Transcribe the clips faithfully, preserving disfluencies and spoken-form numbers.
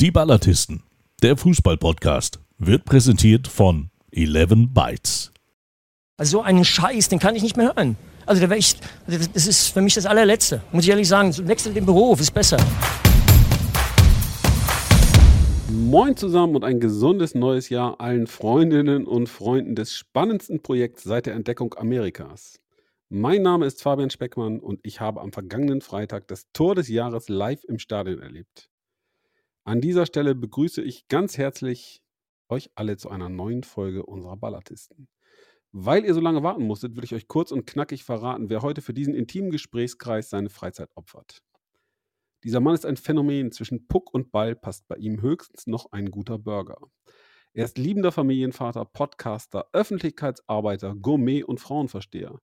Die Ballatisten, der Fußball-Podcast, wird präsentiert von elf Bytes. Also so einen Scheiß, den kann ich nicht mehr hören. Also da wäre ich, das ist für mich das allerletzte. Muss ich ehrlich sagen, wechselt den Beruf, ist besser. Moin zusammen und ein gesundes neues Jahr allen Freundinnen und Freunden des spannendsten Projekts seit der Entdeckung Amerikas. Mein Name ist Fabian Speckmann und ich habe am vergangenen Freitag das Tor des Jahres live im Stadion erlebt. An dieser Stelle begrüße ich ganz herzlich euch alle zu einer neuen Folge unserer Ballatisten. Weil ihr so lange warten musstet, will ich euch kurz und knackig verraten, wer heute für diesen intimen Gesprächskreis seine Freizeit opfert. Dieser Mann ist ein Phänomen. Zwischen Puck und Ball passt bei ihm höchstens noch ein guter Burger. Er ist liebender Familienvater, Podcaster, Öffentlichkeitsarbeiter, Gourmet und Frauenversteher.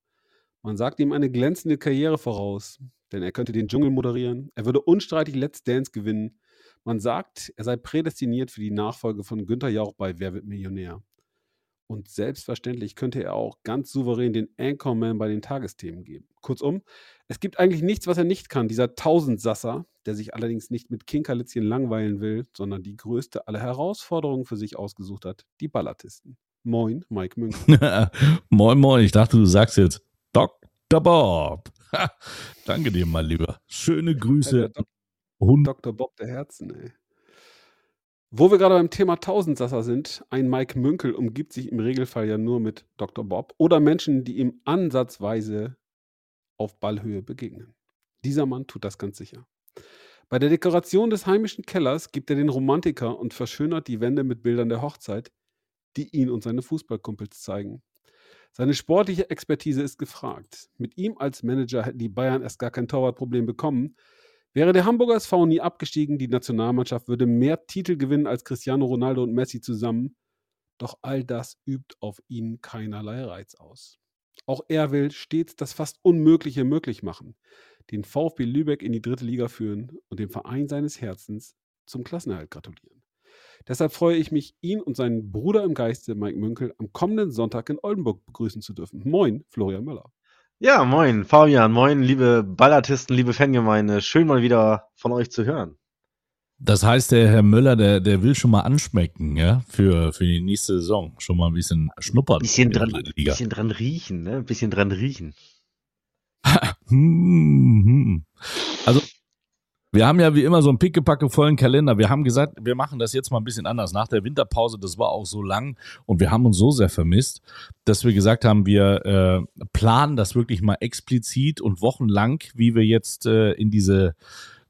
Man sagt ihm eine glänzende Karriere voraus, denn er könnte den Dschungel moderieren, er würde unstreitig Let's Dance gewinnen. Man sagt, er sei prädestiniert für die Nachfolge von Günther Jauch bei Wer wird Millionär? Und selbstverständlich könnte er auch ganz souverän den Anchorman bei den Tagesthemen geben. Kurzum, es gibt eigentlich nichts, was er nicht kann. Dieser Tausendsasser, der sich allerdings nicht mit Kinkerlitzchen langweilen will, sondern die größte aller Herausforderungen für sich ausgesucht hat, die Ballatisten. Moin, Mike München. Moin, moin. Ich dachte, du sagst jetzt Doktor Bob. Danke dir, mein Lieber. Schöne Grüße. Hey, Doktor Bob der Herzen, ey. Wo wir gerade beim Thema Tausendsasser sind, ein Mike Münkel umgibt sich im Regelfall ja nur mit Doktor Bob oder Menschen, die ihm ansatzweise auf Ballhöhe begegnen. Dieser Mann tut das ganz sicher. Bei der Dekoration des heimischen Kellers gibt er den Romantiker und verschönert die Wände mit Bildern der Hochzeit, die ihn und seine Fußballkumpels zeigen. Seine sportliche Expertise ist gefragt. Mit ihm als Manager hätten die Bayern erst gar kein Torwartproblem bekommen. Wäre der Hamburger S V nie abgestiegen, die Nationalmannschaft würde mehr Titel gewinnen als Cristiano Ronaldo und Messi zusammen. Doch all das übt auf ihn keinerlei Reiz aus. Auch er will stets das fast Unmögliche möglich machen, den VfB Lübeck in die dritte Liga führen und dem Verein seines Herzens zum Klassenerhalt gratulieren. Deshalb freue ich mich, ihn und seinen Bruder im Geiste, Mike Münkel, am kommenden Sonntag in Oldenburg begrüßen zu dürfen. Moin, Florian Möller. Ja, moin Fabian, moin liebe Ballatisten, liebe Fangemeinde, schön mal wieder von euch zu hören. Das heißt, der Herr Möller, der, der will schon mal anschmecken, ja, für, für die nächste Saison, schon mal ein bisschen schnuppern. Ein bisschen, dran, bisschen dran riechen, ne, ein bisschen dran riechen. Also, wir haben ja wie immer so einen pickepacke vollen Kalender. Wir haben gesagt, wir machen das jetzt mal ein bisschen anders. Nach der Winterpause, das war auch so lang und wir haben uns so sehr vermisst, dass wir gesagt haben, wir äh, planen das wirklich mal explizit und wochenlang, wie wir jetzt äh, in diese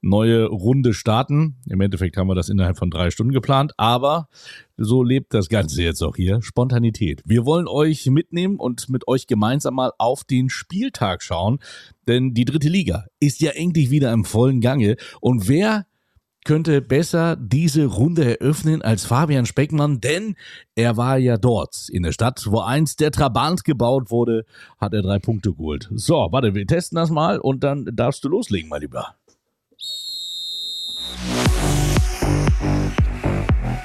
neue Runde starten. Im Endeffekt haben wir das innerhalb von drei Stunden geplant, aber so lebt das Ganze jetzt auch hier. Spontanität. Wir wollen euch mitnehmen und mit euch gemeinsam mal auf den Spieltag schauen, denn die dritte Liga ist ja endlich wieder im vollen Gange. Und wer könnte besser diese Runde eröffnen als Fabian Speckmann, denn er war ja dort in der Stadt, wo einst der Trabant gebaut wurde, hat er drei Punkte geholt. So, warte, wir testen das mal und dann darfst du loslegen, mein Lieber.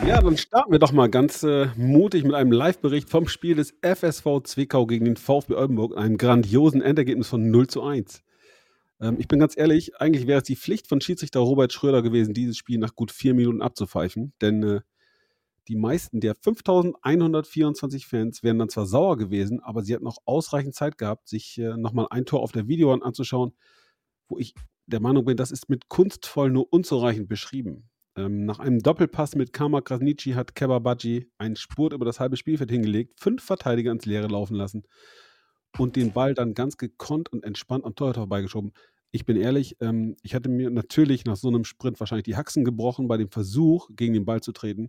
Ja, dann starten wir doch mal ganz äh, mutig mit einem Live-Bericht vom Spiel des F S V Zwickau gegen den VfB Oldenburg, einem grandiosen Endergebnis von null zu eins. Ähm, ich bin ganz ehrlich, eigentlich wäre es die Pflicht von Schiedsrichter Robert Schröder gewesen, dieses Spiel nach gut vier Minuten abzupfeifen, denn äh, die meisten der fünftausendeinhundertvierundzwanzig Fans wären dann zwar sauer gewesen, aber sie hatten noch ausreichend Zeit gehabt, sich äh, nochmal ein Tor auf der Videowand anzuschauen, wo ich der Meinung bin, das ist mit kunstvoll nur unzureichend beschrieben. Nach einem Doppelpass mit Kama Krasnici hat Kebba Badjie einen Spurt über das halbe Spielfeld hingelegt, fünf Verteidiger ins Leere laufen lassen und den Ball dann ganz gekonnt und entspannt am Torhüter vorbeigeschoben. Ich bin ehrlich, ich hatte mir natürlich nach so einem Sprint wahrscheinlich die Haxen gebrochen bei dem Versuch, gegen den Ball zu treten.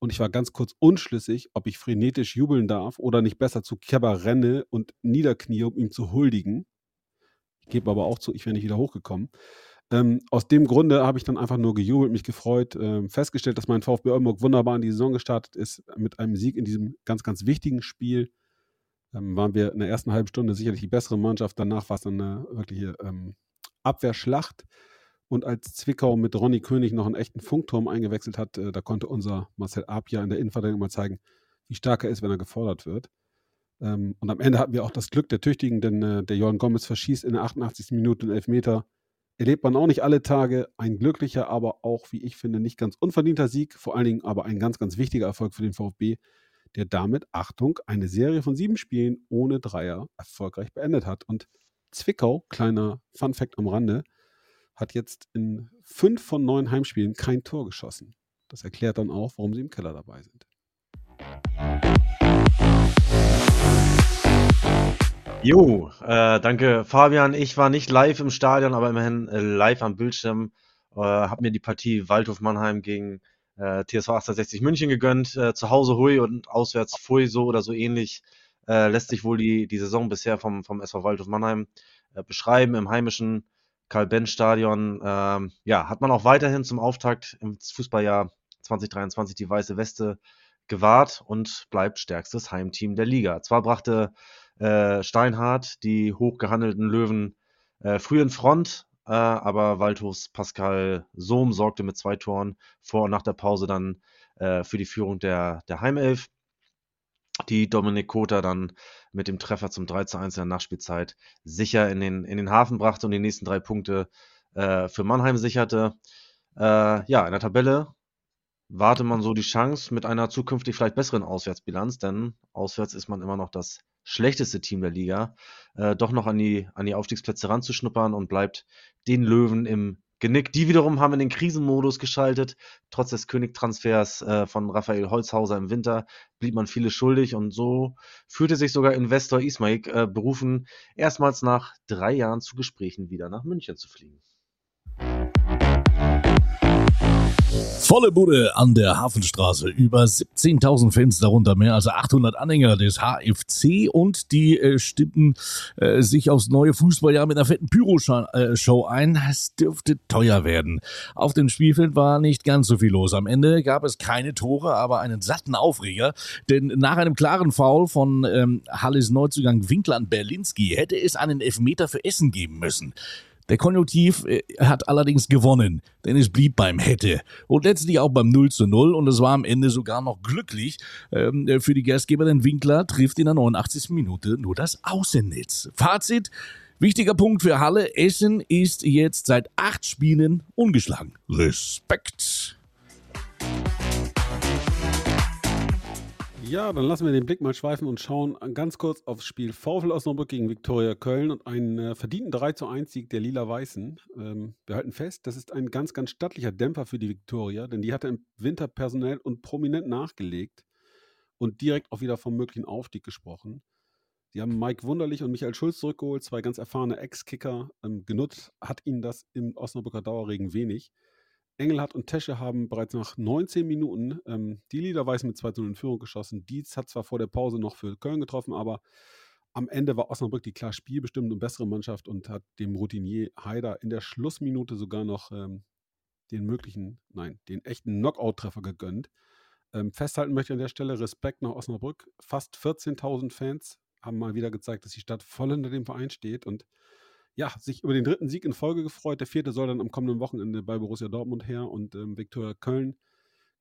Und ich war ganz kurz unschlüssig, ob ich frenetisch jubeln darf oder nicht besser zu Kebba renne und niederknie, um ihm zu huldigen. Ich gebe aber auch zu, ich wäre nicht wieder hochgekommen. Ähm, aus dem Grunde habe ich dann einfach nur gejubelt, mich gefreut, äh, festgestellt, dass mein VfB Oldenburg wunderbar in die Saison gestartet ist mit einem Sieg in diesem ganz, ganz wichtigen Spiel. Ähm, waren wir in der ersten halben Stunde sicherlich die bessere Mannschaft. Danach war es dann eine wirkliche ähm, Abwehrschlacht. Und als Zwickau mit Ronny König noch einen echten Funkturm eingewechselt hat, äh, da konnte unser Marcel Appiah in der Innenverteidigung mal zeigen, wie stark er ist, wenn er gefordert wird. Ähm, und am Ende hatten wir auch das Glück der Tüchtigen, denn äh, der Johann Gomez verschießt in der achtundachtzigsten Minute einen Elfmeter. erlebt man auch nicht alle Tage. Ein glücklicher, aber auch, wie ich finde, nicht ganz unverdienter Sieg. Vor allen Dingen aber ein ganz, ganz wichtiger Erfolg für den VfB, der damit, Achtung, eine Serie von sieben Spielen ohne Dreier erfolgreich beendet hat. Und Zwickau, kleiner Funfact am Rande, hat jetzt in fünf von neun Heimspielen kein Tor geschossen. Das erklärt dann auch, warum sie im Keller dabei sind. Jo, äh, danke Fabian. Ich war nicht live im Stadion, aber immerhin äh, live am Bildschirm. Äh, hab mir die Partie Waldhof Mannheim gegen äh, T S V achtzehnhundertsechzig München gegönnt. Äh, zu Hause hui und auswärts pfui, so oder so ähnlich. Äh, lässt sich wohl die, die Saison bisher vom, vom S V Waldhof Mannheim äh, beschreiben. Im heimischen Karl-Benz-Stadion äh, ja, hat man auch weiterhin zum Auftakt im Fußballjahr zwanzig dreiundzwanzig die weiße Weste gewahrt und bleibt stärkstes Heimteam der Liga. Zwar brachte äh, Steinhardt die hochgehandelten Löwen äh, früh in Front, äh, aber Waldhofs Pascal Sohm sorgte mit zwei Toren vor und nach der Pause dann äh, für die Führung der, der Heimelf, die Dominik Kota dann mit dem Treffer zum drei zu eins in der Nachspielzeit sicher in den, in den Hafen brachte und die nächsten drei Punkte äh, für Mannheim sicherte. Äh, ja, in der Tabelle warte man so die Chance mit einer zukünftig vielleicht besseren Auswärtsbilanz, denn auswärts ist man immer noch das schlechteste Team der Liga, äh, doch noch an die, an die Aufstiegsplätze ranzuschnuppern und bleibt den Löwen im Genick. Die wiederum haben in den Krisenmodus geschaltet. Trotz des König-Transfers äh, von Raphael Holzhauser im Winter blieb man viele schuldig und so fühlte sich sogar Investor Ismail äh, berufen, erstmals nach drei Jahren zu Gesprächen wieder nach München zu fliegen. Volle Bude an der Hafenstraße. Über siebzehntausend Fans, darunter mehr als achthundert Anhänger des H F C, und die äh, stimmten äh, sich aufs neue Fußballjahr mit einer fetten Pyroshow ein. Es dürfte teuer werden. Auf dem Spielfeld war nicht ganz so viel los. Am Ende gab es keine Tore, aber einen satten Aufreger. Denn nach einem klaren Foul von ähm, Halles Neuzugang Winkler an Berlinski hätte es einen Elfmeter für Essen geben müssen. Der Konjunktiv hat allerdings gewonnen, denn es blieb beim Hätte. Und letztlich auch beim null zu null, und es war am Ende sogar noch glücklich ähm, für die Gastgeber, denn Winkler trifft in der neunundachtzigsten Minute nur das Außennetz. Fazit, wichtiger Punkt für Halle, Essen ist jetzt seit acht Spielen ungeschlagen. Respekt! Ja, dann lassen wir den Blick mal schweifen und schauen ganz kurz aufs Spiel VfL Osnabrück gegen Viktoria Köln und einen äh, verdienten drei zu eins Sieg der Lila-Weißen. Ähm, wir halten fest, das ist ein ganz, ganz stattlicher Dämpfer für die Viktoria, denn die hatte im Winter personell und prominent nachgelegt und direkt auch wieder vom möglichen Aufstieg gesprochen. Sie haben Mike Wunderlich und Michael Schulz zurückgeholt, zwei ganz erfahrene Ex-Kicker. Ähm, genutzt hat ihnen das im Osnabrücker Dauerregen wenig. Engelhardt und Tesche haben bereits nach neunzehn Minuten ähm, die Liederweißen mit zwei zu null in Führung geschossen. Dietz hat zwar vor der Pause noch für Köln getroffen, aber am Ende war Osnabrück die klar spielbestimmende und bessere Mannschaft und hat dem Routinier Haider in der Schlussminute sogar noch ähm, den möglichen, nein, den echten Knockout-Treffer gegönnt. Ähm, festhalten möchte ich an der Stelle Respekt nach Osnabrück. Fast vierzehntausend Fans haben mal wieder gezeigt, dass die Stadt voll hinter dem Verein steht und ja, sich über den dritten Sieg in Folge gefreut. Der vierte soll dann am kommenden Wochenende bei Borussia Dortmund her, und ähm, Viktoria Köln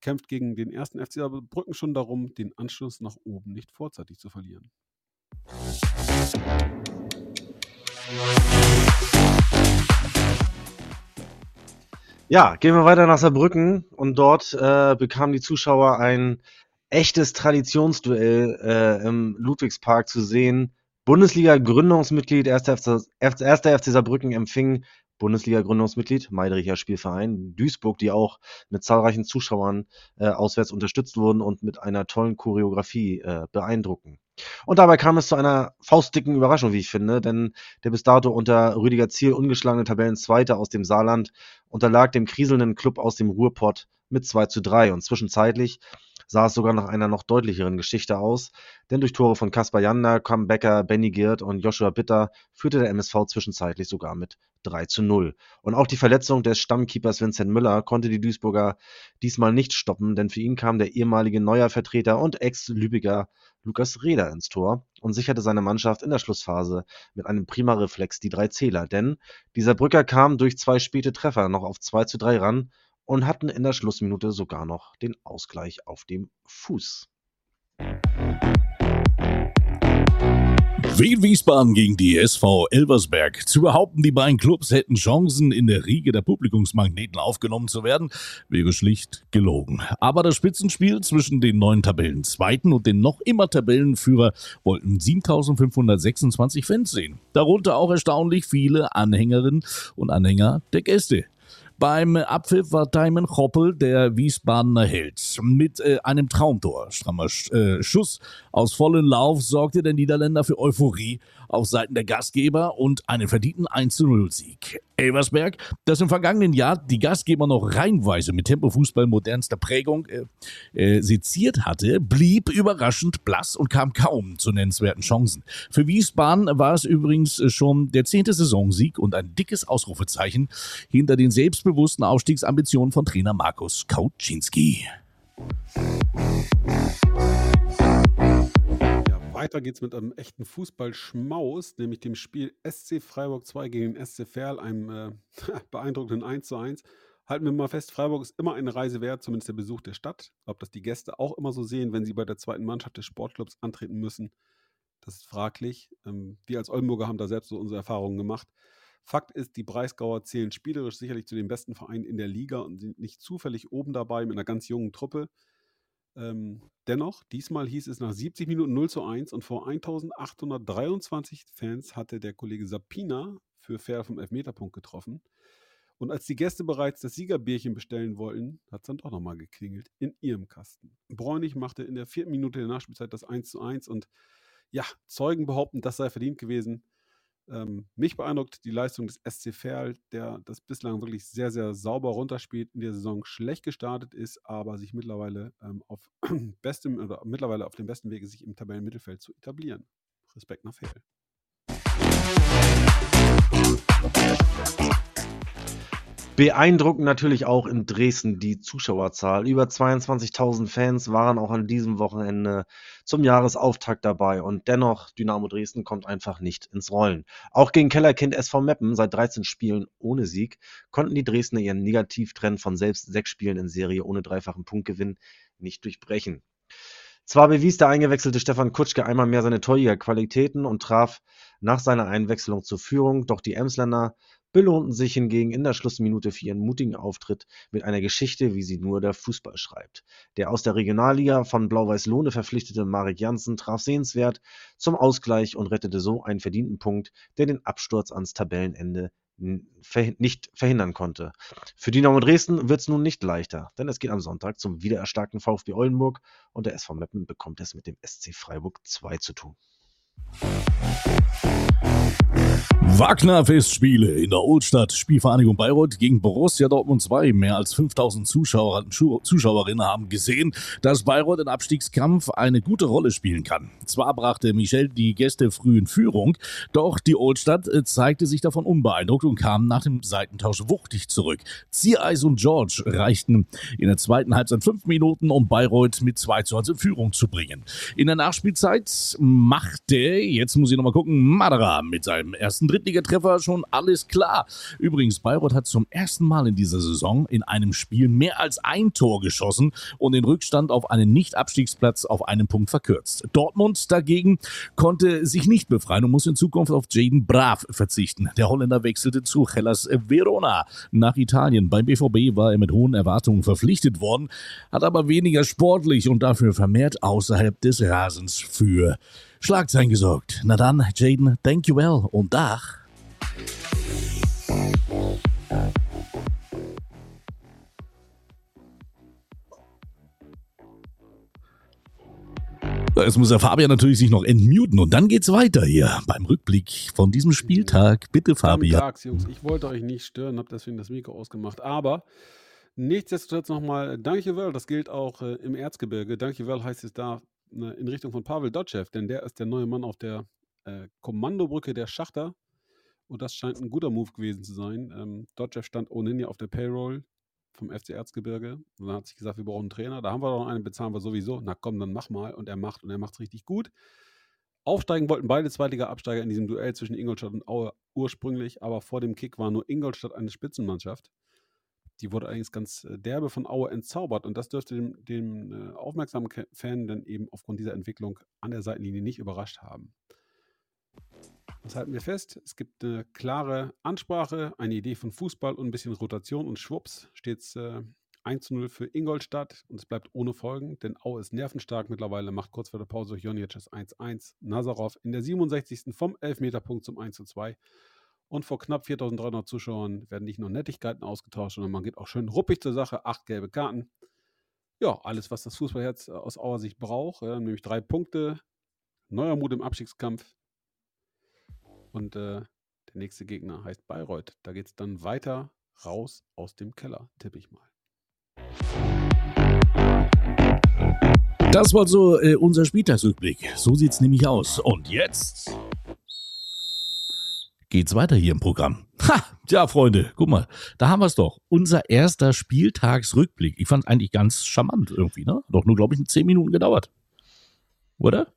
kämpft gegen den ersten F C Saarbrücken schon darum, den Anschluss nach oben nicht vorzeitig zu verlieren. Ja, gehen wir weiter nach Saarbrücken, und dort äh, bekamen die Zuschauer ein echtes Traditionsduell äh, im Ludwigspark zu sehen. Bundesliga-Gründungsmitglied erster F C Saarbrücken empfing Bundesliga-Gründungsmitglied Meidericher Spielverein Duisburg, die auch mit zahlreichen Zuschauern äh, auswärts unterstützt wurden und mit einer tollen Choreografie äh, beeindrucken. Und dabei kam es zu einer faustdicken Überraschung, wie ich finde, denn der bis dato unter Rüdiger Ziel ungeschlagene Tabellenzweite aus dem Saarland unterlag dem kriselnden Club aus dem Ruhrpott mit zwei zu drei, und zwischenzeitlich sah es sogar nach einer noch deutlicheren Geschichte aus, denn durch Tore von Kaspar Jander, Cam Becker, Benny Gird und Joshua Bitter führte der M S V zwischenzeitlich sogar mit drei zu null. Und auch die Verletzung des Stammkeepers Vincent Müller konnte die Duisburger diesmal nicht stoppen, denn für ihn kam der ehemalige Neuer-Vertreter und Ex-Lübecker Lukas Reda ins Tor und sicherte seine Mannschaft in der Schlussphase mit einem prima Reflex die drei Zähler, denn die Saarbrücker kamen durch zwei späte Treffer noch auf zwei zu drei ran und hatten in der Schlussminute sogar noch den Ausgleich auf dem Fuß. VfB Wiesbaden gegen die S V Elversberg. Zu behaupten, die beiden Clubs hätten Chancen, in der Riege der Publikumsmagneten aufgenommen zu werden, wäre schlicht gelogen. Aber das Spitzenspiel zwischen den neuen Tabellenzweiten und den noch immer Tabellenführer wollten siebentausendfünfhundertsechsundzwanzig Fans sehen. Darunter auch erstaunlich viele Anhängerinnen und Anhänger der Gäste. Beim Abpfiff war Taimen Hoppel der Wiesbadener Held. Mit äh, einem Traumtor, strammer äh, Schuss aus vollem Lauf, sorgte der Niederländer für Euphorie auf Seiten der Gastgeber und einen verdienten eins zu null Sieg. Elversberg, das im vergangenen Jahr die Gastgeber noch reihenweise mit Tempofußball modernster Prägung äh, äh, seziert hatte, blieb überraschend blass und kam kaum zu nennenswerten Chancen. Für Wiesbaden war es übrigens schon der zehnte Saisonsieg und ein dickes Ausrufezeichen hinter den selbstbewussten bewussten Aufstiegsambitionen von Trainer Markus Kauczynski. Ja, weiter geht's mit einem echten Fußballschmaus, nämlich dem Spiel S C Freiburg zwei gegen den S C Verl, einem äh, beeindruckenden eins zu eins. Halten wir mal fest, Freiburg ist immer eine Reise wert, zumindest der Besuch der Stadt. Ich glaube, dass die Gäste auch immer so sehen, wenn sie bei der zweiten Mannschaft des Sportclubs antreten müssen. Das ist fraglich. Ähm, wir als Oldenburger haben da selbst so unsere Erfahrungen gemacht. Fakt ist, die Breisgauer zählen spielerisch sicherlich zu den besten Vereinen in der Liga und sind nicht zufällig oben dabei mit einer ganz jungen Truppe. Ähm, dennoch, diesmal hieß es nach siebzig Minuten null zu eins und vor eintausendachthundertdreiundzwanzig Fans hatte der Kollege Sapina für Verl vom Elfmeterpunkt getroffen. Und als die Gäste bereits das Siegerbierchen bestellen wollten, hat es dann doch nochmal geklingelt in ihrem Kasten. Bräunig machte in der vierten Minute der Nachspielzeit das eins zu eins und ja, Zeugen behaupten, das sei verdient gewesen. Ähm, mich beeindruckt die Leistung des S C Verl, der das bislang wirklich sehr, sehr sauber runterspielt, in der Saison schlecht gestartet ist, aber sich mittlerweile, ähm, auf, bestem, oder mittlerweile auf dem besten Wege, sich im Tabellenmittelfeld zu etablieren. Respekt nach Verl. Beeindruckend natürlich auch in Dresden die Zuschauerzahl. Über zweiundzwanzigtausend Fans waren auch an diesem Wochenende zum Jahresauftakt dabei und dennoch Dynamo Dresden kommt einfach nicht ins Rollen. Auch gegen Kellerkind S V Meppen, seit dreizehn Spielen ohne Sieg, konnten die Dresdner ihren Negativtrend von selbst sechs Spielen in Serie ohne dreifachen Punktgewinn nicht durchbrechen. Zwar bewies der eingewechselte Stefan Kutschke einmal mehr seine Torjägerqualitäten und traf nach seiner Einwechslung zur Führung, doch die Emsländer belohnten sich hingegen in der Schlussminute für ihren mutigen Auftritt mit einer Geschichte, wie sie nur der Fußball schreibt. Der aus der Regionalliga von Blau-Weiß-Lohne verpflichtete Marek Janssen traf sehenswert zum Ausgleich und rettete so einen verdienten Punkt, der den Absturz ans Tabellenende nicht verhindern konnte. Für Dynamo Dresden wird es nun nicht leichter, denn es geht am Sonntag zum wiedererstarkten VfB Oldenburg und der S V Meppen bekommt es mit dem S C Freiburg zwei zu tun. Wagner-Festspiele in der Oldstadt, Spielvereinigung Bayreuth gegen Borussia Dortmund zwei. Mehr als fünftausend Zuschauer und Zuschauerinnen haben gesehen, dass Bayreuth im Abstiegskampf eine gute Rolle spielen kann. Zwar brachte Michel die Gäste früh in Führung, doch die Oldstadt zeigte sich davon unbeeindruckt und kam nach dem Seitentausch wuchtig zurück. Ziereis und George reichten in der zweiten Halbzeit fünf Minuten, um Bayreuth mit zwei zu eins in Führung zu bringen. In der Nachspielzeit machte, jetzt muss ich nochmal gucken, Madara mit seinem ersten Drittligatreffer schon alles klar. Übrigens, Bayreuth hat zum ersten Mal in dieser Saison in einem Spiel mehr als ein Tor geschossen und den Rückstand auf einen Nicht-Abstiegsplatz auf einen Punkt verkürzt. Dortmund dagegen konnte sich nicht befreien und muss in Zukunft auf Jayden Braaf verzichten. Der Holländer wechselte zu Hellas Verona nach Italien. Beim B V B war er mit hohen Erwartungen verpflichtet worden, hat aber weniger sportlich und dafür vermehrt außerhalb des Rasens für Schlagzeilen gesorgt. Na dann, Jayden, thank you well und Dach. Jetzt muss der Fabian natürlich sich noch entmuten und dann geht's weiter hier beim Rückblick von diesem Spieltag. Bitte, Fabian. Guten Tag, Jungs. Ich wollte euch nicht stören, habe deswegen das Mikro ausgemacht, aber nichtsdestotrotz nochmal, thank you well, das gilt auch äh, im Erzgebirge. Thank you well heißt es da in Richtung von Pavel Dotschew, denn der ist der neue Mann auf der äh, Kommandobrücke der Schachter und das scheint ein guter Move gewesen zu sein. Ähm, Dotschew stand ohnehin ja auf der Payroll vom F C Erzgebirge und dann hat sich gesagt, wir brauchen einen Trainer, da haben wir doch einen, bezahlen wir sowieso, na komm, dann mach mal, und er macht und er macht es richtig gut. Aufsteigen wollten beide Zweitliga-Absteiger in diesem Duell zwischen Ingolstadt und Aue ursprünglich, aber vor dem Kick war nur Ingolstadt eine Spitzenmannschaft. Die wurde allerdings ganz derbe von Aue entzaubert und das dürfte dem, dem äh, aufmerksamen Fan dann eben aufgrund dieser Entwicklung an der Seitenlinie nicht überrascht haben. Das halten wir fest. Es gibt eine klare Ansprache, eine Idee von Fußball und ein bisschen Rotation und schwupps steht es äh, eins zu null für Ingolstadt und es bleibt ohne Folgen, denn Aue ist nervenstark mittlerweile, macht kurz vor der Pause Jonic das eins eins. Nazarov in der siebenundsechzigsten vom Elfmeterpunkt zum eins zu zwei. Und vor knapp viertausenddreihundert Zuschauern werden nicht nur Nettigkeiten ausgetauscht, sondern man geht auch schön ruppig zur Sache. Acht gelbe Karten. Ja, alles, was das Fußballherz aus Auer Sicht braucht, äh, nämlich drei Punkte, neuer Mut im Abstiegskampf. Und äh, der nächste Gegner heißt Bayreuth. Da geht es dann weiter raus aus dem Keller, tippe ich mal. Das war so äh, unser Spieltagsrückblick. So sieht es nämlich aus. Und jetzt geht's weiter hier im Programm. Ha, ja, Freunde, guck mal, da haben wir es doch. Unser erster Spieltagsrückblick. Ich fand es eigentlich ganz charmant irgendwie, ne? Doch nur, glaube ich, zehn Minuten gedauert. Oder?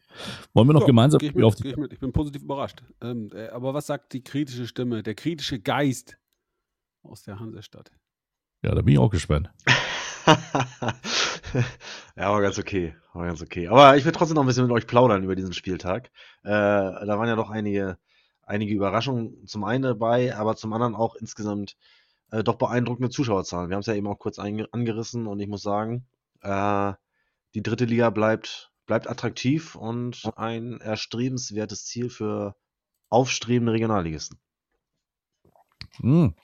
Wollen wir noch so, gemeinsam geh ich mit, auf die geh ich, mit. Ich bin positiv überrascht. Ähm, äh, aber was sagt die kritische Stimme, der kritische Geist aus der Hansestadt? Ja, da bin ich auch gespannt. Ja, war ganz okay. War ganz okay. Aber ich will trotzdem noch ein bisschen mit euch plaudern über diesen Spieltag. Äh, da waren ja doch einige. Einige Überraschungen zum einen dabei, aber zum anderen auch insgesamt äh, doch beeindruckende Zuschauerzahlen. Wir haben es ja eben auch kurz einge- angerissen und ich muss sagen, äh, die dritte Liga bleibt, bleibt attraktiv und ein erstrebenswertes Ziel für aufstrebende Regionalligisten. Hm.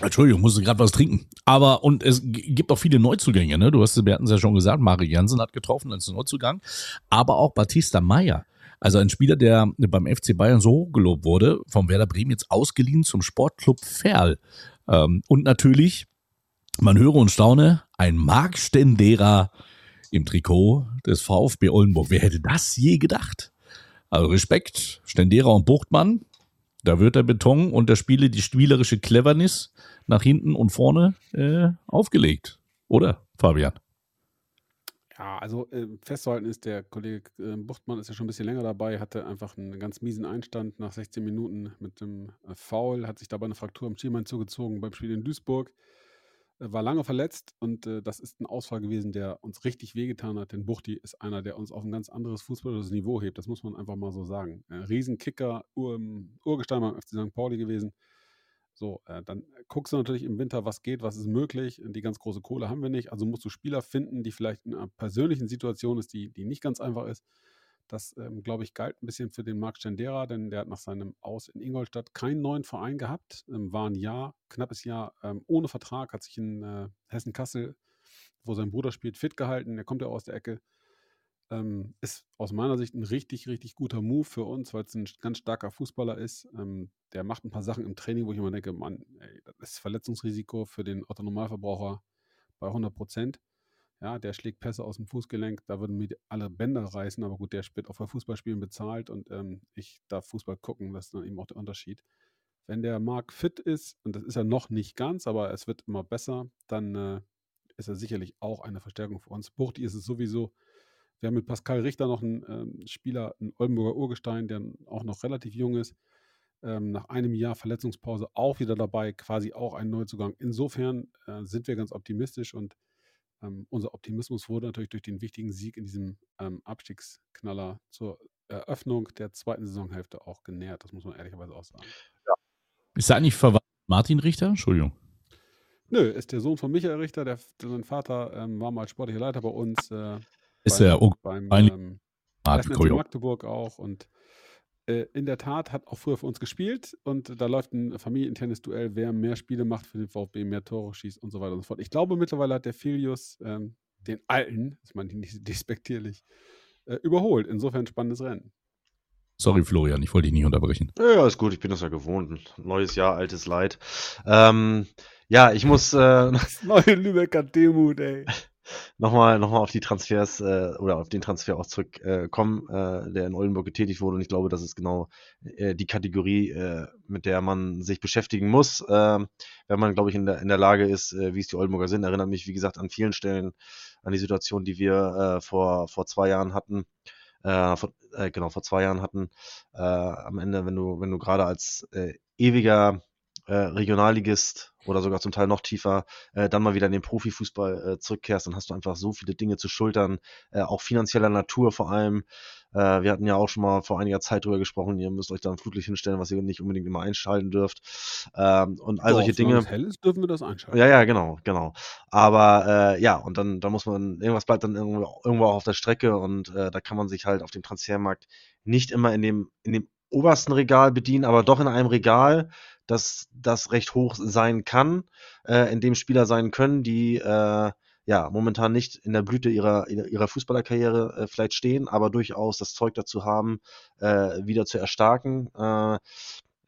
Entschuldigung, musste gerade was trinken. Aber, und es gibt auch viele Neuzugänge, ne? Du hast, wir hatten es ja schon gesagt, Marek Janssen hat getroffen als Neuzugang, aber auch Batista Meyer. Also ein Spieler, der beim F C Bayern so hochgelobt wurde, vom Werder Bremen jetzt ausgeliehen zum Sportclub Verl. Ähm, und natürlich, man höre und staune, ein Marc Stendera im Trikot des VfB Oldenburg. Wer hätte das je gedacht? Also Respekt, Stendera und Buchtmann, da wird der Beton und der Spiele die spielerische Cleverness nach hinten und vorne äh, aufgelegt. Oder, Fabian? Ja, also äh, festzuhalten ist, der Kollege äh, Buchtmann ist ja schon ein bisschen länger dabei, hatte einfach einen ganz miesen Einstand nach sechzehn Minuten mit dem äh, Foul, hat sich dabei eine Fraktur am Schienbein zugezogen beim Spiel in Duisburg, äh, war lange verletzt und äh, das ist ein Ausfall gewesen, der uns richtig wehgetan hat, denn Buchti ist einer, der uns auf ein ganz anderes fußballisches Niveau hebt, das muss man einfach mal so sagen. Äh, Riesenkicker, Ur, Urgestein beim F C Sankt Pauli gewesen. So, äh, dann guckst du natürlich im Winter, was geht, was ist möglich. Die ganz große Kohle haben wir nicht. Also musst du Spieler finden, die vielleicht in einer persönlichen Situation ist, die, die nicht ganz einfach ist. Das, ähm, glaube ich, galt ein bisschen für den Marc Stendera, denn der hat nach seinem Aus in Ingolstadt keinen neuen Verein gehabt. Ähm, war ein Jahr, knappes Jahr ähm, ohne Vertrag, hat sich in äh, Hessen-Kassel, wo sein Bruder spielt, fit gehalten. Der kommt ja aus der Ecke. Ähm, ist aus meiner Sicht ein richtig, richtig guter Move für uns, weil es ein ganz starker Fußballer ist. Ähm, der macht ein paar Sachen im Training, wo ich immer denke, Mann, ey, das ist Verletzungsrisiko für den Otto-Normalverbraucher bei hundert Prozent. Ja, der schlägt Pässe aus dem Fußgelenk, da würden mir alle Bänder reißen, aber gut, der wird auch bei Fußballspielen bezahlt und ähm, ich darf Fußball gucken, das ist dann eben auch der Unterschied. Wenn der Marc fit ist, und das ist er noch nicht ganz, aber es wird immer besser, dann äh, ist er sicherlich auch eine Verstärkung für uns. Buchti ist es sowieso. Wir haben mit Pascal Richter noch einen ähm, Spieler, einen Oldenburger Urgestein, der auch noch relativ jung ist. Ähm, nach einem Jahr Verletzungspause auch wieder dabei, quasi auch ein Neuzugang. Insofern äh, sind wir ganz optimistisch und ähm, unser Optimismus wurde natürlich durch den wichtigen Sieg in diesem ähm, Abstiegsknaller zur Eröffnung der zweiten Saisonhälfte auch genährt. Das muss man ehrlicherweise auch sagen. Ja. Ist er eigentlich verwandt mit Martin Richter? Entschuldigung. Nö, ist der Sohn von Michael Richter. Der, sein Vater ähm, war mal sportlicher Leiter bei uns. Äh, Ist ja auch beim ähm, Magdeburg auch und äh, in der Tat hat auch früher für uns gespielt und da läuft ein familieninternes Duell, wer mehr Spiele macht für den VfB, mehr Tore schießt und so weiter und so fort. Ich glaube, mittlerweile hat der Filius ähm, den Alten, das meine ich nicht despektierlich, äh, überholt. Insofern spannendes Rennen. Sorry, Florian, ich wollte dich nicht unterbrechen. Ja, ist gut, ich bin das ja gewohnt. Neues Jahr, altes Leid. Ähm, ja, ich muss. Äh, das neue Lübecker Demut, ey. Nochmal, nochmal auf die Transfers äh, oder auf den Transfer auch zurückkommen, äh, äh, der in Oldenburg getätigt wurde. Und ich glaube, das ist genau äh, die Kategorie, äh, mit der man sich beschäftigen muss, äh, wenn man, glaube ich, in der, in der Lage ist, äh, wie es die Oldenburger sind. Erinnert mich, wie gesagt, an vielen Stellen an die Situation, die wir äh, vor, vor zwei Jahren hatten. Äh, vor, äh, genau, vor zwei Jahren hatten. Äh, am Ende, wenn du, wenn du gerade als äh, ewiger äh, Regionalligist oder sogar zum Teil noch tiefer, äh, dann mal wieder in den Profifußball äh, zurückkehrst, dann hast du einfach so viele Dinge zu schultern, äh, auch finanzieller Natur vor allem. Äh, wir hatten ja auch schon mal vor einiger Zeit drüber gesprochen, ihr müsst euch da ein Flutlicht hinstellen, was ihr nicht unbedingt immer einschalten dürft. Ähm, und all Doch, solche Dinge. Wenn es hell ist, dürfen wir das einschalten. Ja, ja, genau, genau. Aber äh, ja, und dann, dann muss man, irgendwas bleibt dann irgendwo, irgendwo auch auf der Strecke und äh, da kann man sich halt auf dem Transfermarkt nicht immer in dem, in dem obersten Regal bedienen, aber doch in einem Regal, dass das recht hoch sein kann, äh, in dem Spieler sein können, die äh, ja momentan nicht in der Blüte ihrer ihrer Fußballerkarriere äh, vielleicht stehen, aber durchaus das Zeug dazu haben, äh, wieder zu erstarken. Äh,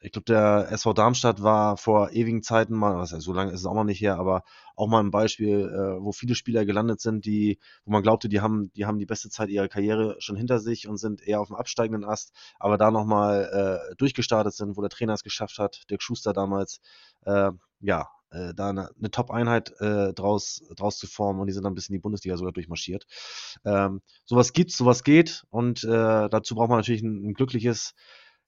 ich glaube, der S V Darmstadt war vor ewigen Zeiten mal, also so lange ist es auch noch nicht her, aber auch mal ein Beispiel, äh, wo viele Spieler gelandet sind, die, wo man glaubte, die haben, die haben die beste Zeit ihrer Karriere schon hinter sich und sind eher auf dem absteigenden Ast, aber da nochmal äh, durchgestartet sind, wo der Trainer es geschafft hat, Dirk Schuster damals, äh, ja, äh, da eine, eine Top-Einheit äh, draus, draus zu formen und die sind dann bis in die Bundesliga sogar durchmarschiert. Ähm, sowas gibt's, sowas geht und äh, dazu braucht man natürlich ein, ein glückliches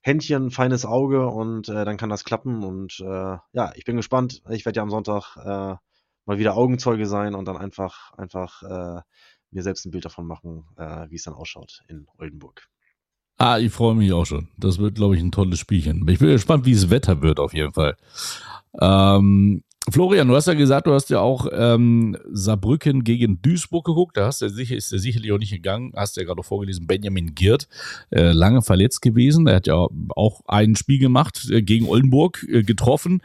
Händchen, feines Auge und äh, dann kann das klappen und äh, ja, ich bin gespannt. Ich werde ja am Sonntag äh, mal wieder Augenzeuge sein und dann einfach, einfach äh, mir selbst ein Bild davon machen, äh, wie es dann ausschaut in Oldenburg. Ah, ich freue mich auch schon. Das wird, glaube ich, ein tolles Spielchen. Ich bin gespannt, wie das Wetter wird auf jeden Fall. Ähm, Florian, du hast ja gesagt, du hast ja auch ähm, Saarbrücken gegen Duisburg geguckt. Da hast du sicher, ist ja sicherlich auch nicht gegangen. Hast ja gerade noch vorgelesen, Benjamin Gird, äh, lange verletzt gewesen. Er hat ja auch ein Spiel gemacht, äh, gegen Oldenburg äh, getroffen.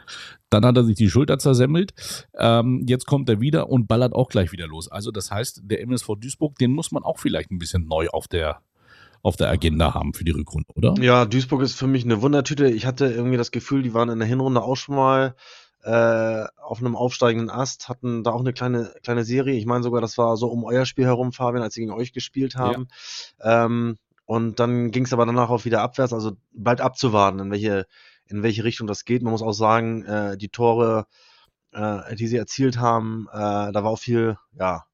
Dann hat er sich die Schulter zersemmelt. Ähm, jetzt kommt er wieder und ballert auch gleich wieder los. Also das heißt, der M S V Duisburg, den muss man auch vielleicht ein bisschen neu auf der auf der Agenda haben für die Rückrunde, oder? Ja, Duisburg ist für mich eine Wundertüte. Ich hatte irgendwie das Gefühl, die waren in der Hinrunde auch schon mal äh, auf einem aufsteigenden Ast, hatten da auch eine kleine, kleine Serie. Ich meine sogar, das war so um euer Spiel herum, Fabian, als sie gegen euch gespielt haben. Ja. Ähm, und dann ging es aber danach auch wieder abwärts. Also bleibt abzuwarten, in welche, in welche Richtung das geht. Man muss auch sagen, äh, die Tore, äh, die sie erzielt haben, äh, da war auch viel, ja,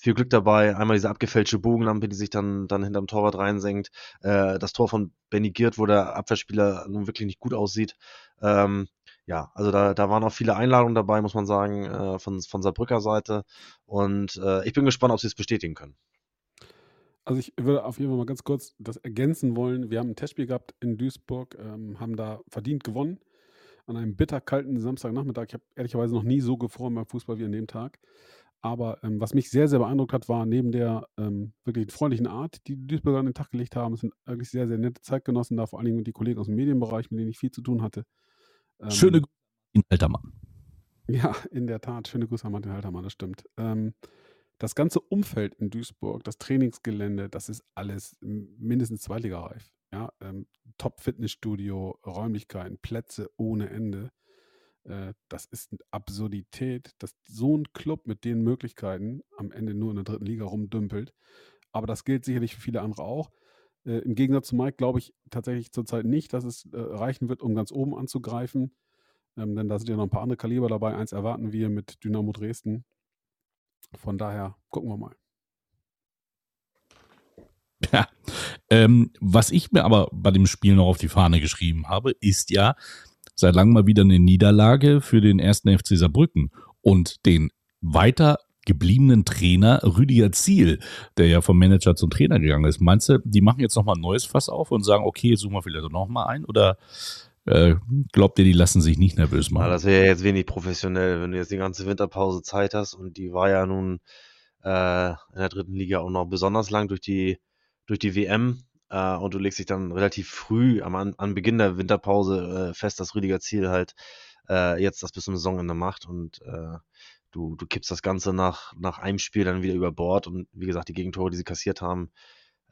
viel Glück dabei. Einmal diese abgefälschte Bogenlampe, die sich dann, dann hinterm Torwart reinsenkt. Äh, das Tor von Benny Gird, wo der Abwehrspieler nun wirklich nicht gut aussieht. Ähm, ja, also da, da waren auch viele Einladungen dabei, muss man sagen, äh, von, von Saarbrücker Seite. Und äh, ich bin gespannt, ob sie es bestätigen können. Also ich würde auf jeden Fall mal ganz kurz das ergänzen wollen. Wir haben ein Testspiel gehabt in Duisburg, ähm, haben da verdient gewonnen. An einem bitterkalten Samstagnachmittag. Ich habe ehrlicherweise noch nie so gefroren beim Fußball wie an dem Tag. Aber ähm, was mich sehr, sehr beeindruckt hat, war neben der ähm, wirklich freundlichen Art, die die Duisburger an den Tag gelegt haben, es sind wirklich sehr, sehr nette Zeitgenossen da, vor allen Dingen die Kollegen aus dem Medienbereich, mit denen ich viel zu tun hatte. Ähm, schöne Grüße an Martin Haltermann. Ja, in der Tat, schöne Grüße an Martin Haltermann, das stimmt. Ähm, das ganze Umfeld in Duisburg, das Trainingsgelände, das ist alles mindestens zweitligareif. Ja? Ähm, Top-Fitnessstudio, Räumlichkeiten, Plätze ohne Ende. Das ist eine Absurdität, dass so ein Club mit den Möglichkeiten am Ende nur in der dritten Liga rumdümpelt. Aber das gilt sicherlich für viele andere auch. Äh, im Gegensatz zu Mike glaube ich tatsächlich zurzeit nicht, dass es äh, reichen wird, um ganz oben anzugreifen. Ähm, denn da sind ja noch ein paar andere Kaliber dabei. Eins erwarten wir mit Dynamo Dresden. Von daher gucken wir mal. Ja, ähm, was ich mir aber bei dem Spiel noch auf die Fahne geschrieben habe, ist ja, seit langem mal wieder eine Niederlage für den ersten F C Saarbrücken und den weiter gebliebenen Trainer Rüdiger Ziel, der ja vom Manager zum Trainer gegangen ist. Meinst du, die machen jetzt nochmal ein neues Fass auf und sagen, okay, suchen wir vielleicht nochmal ein? Oder äh, glaubt ihr, die lassen sich nicht nervös machen? Ja, das wäre ja jetzt wenig professionell, wenn du jetzt die ganze Winterpause Zeit hast und die war ja nun äh, in der dritten Liga auch noch besonders lang durch die, durch die W M. Uh, und du legst dich dann relativ früh am an, an Beginn der Winterpause uh, fest, dass Rüdiger Ziel halt uh, jetzt das bis zum Saisonende macht und uh, du, du kippst das Ganze nach, nach einem Spiel dann wieder über Bord und wie gesagt, die Gegentore, die sie kassiert haben,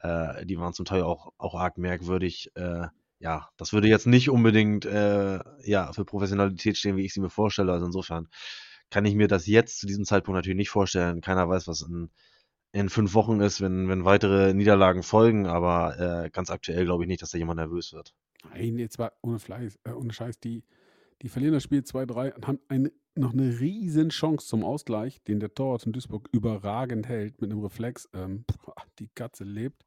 uh, die waren zum Teil auch, auch arg merkwürdig. Uh, ja, das würde jetzt nicht unbedingt uh, ja, für Professionalität stehen, wie ich sie mir vorstelle, also insofern kann ich mir das jetzt zu diesem Zeitpunkt natürlich nicht vorstellen. Keiner weiß, was in in fünf Wochen ist, wenn, wenn weitere Niederlagen folgen, aber äh, ganz aktuell glaube ich nicht, dass da jemand nervös wird. Nein, jetzt war ohne Fleiß, äh, ohne Scheiß, die, die verlieren das Spiel zwei drei und haben ein, noch eine riesen Chance zum Ausgleich, den der Torwart von Duisburg überragend hält mit einem Reflex. Ähm, boah, die Katze lebt.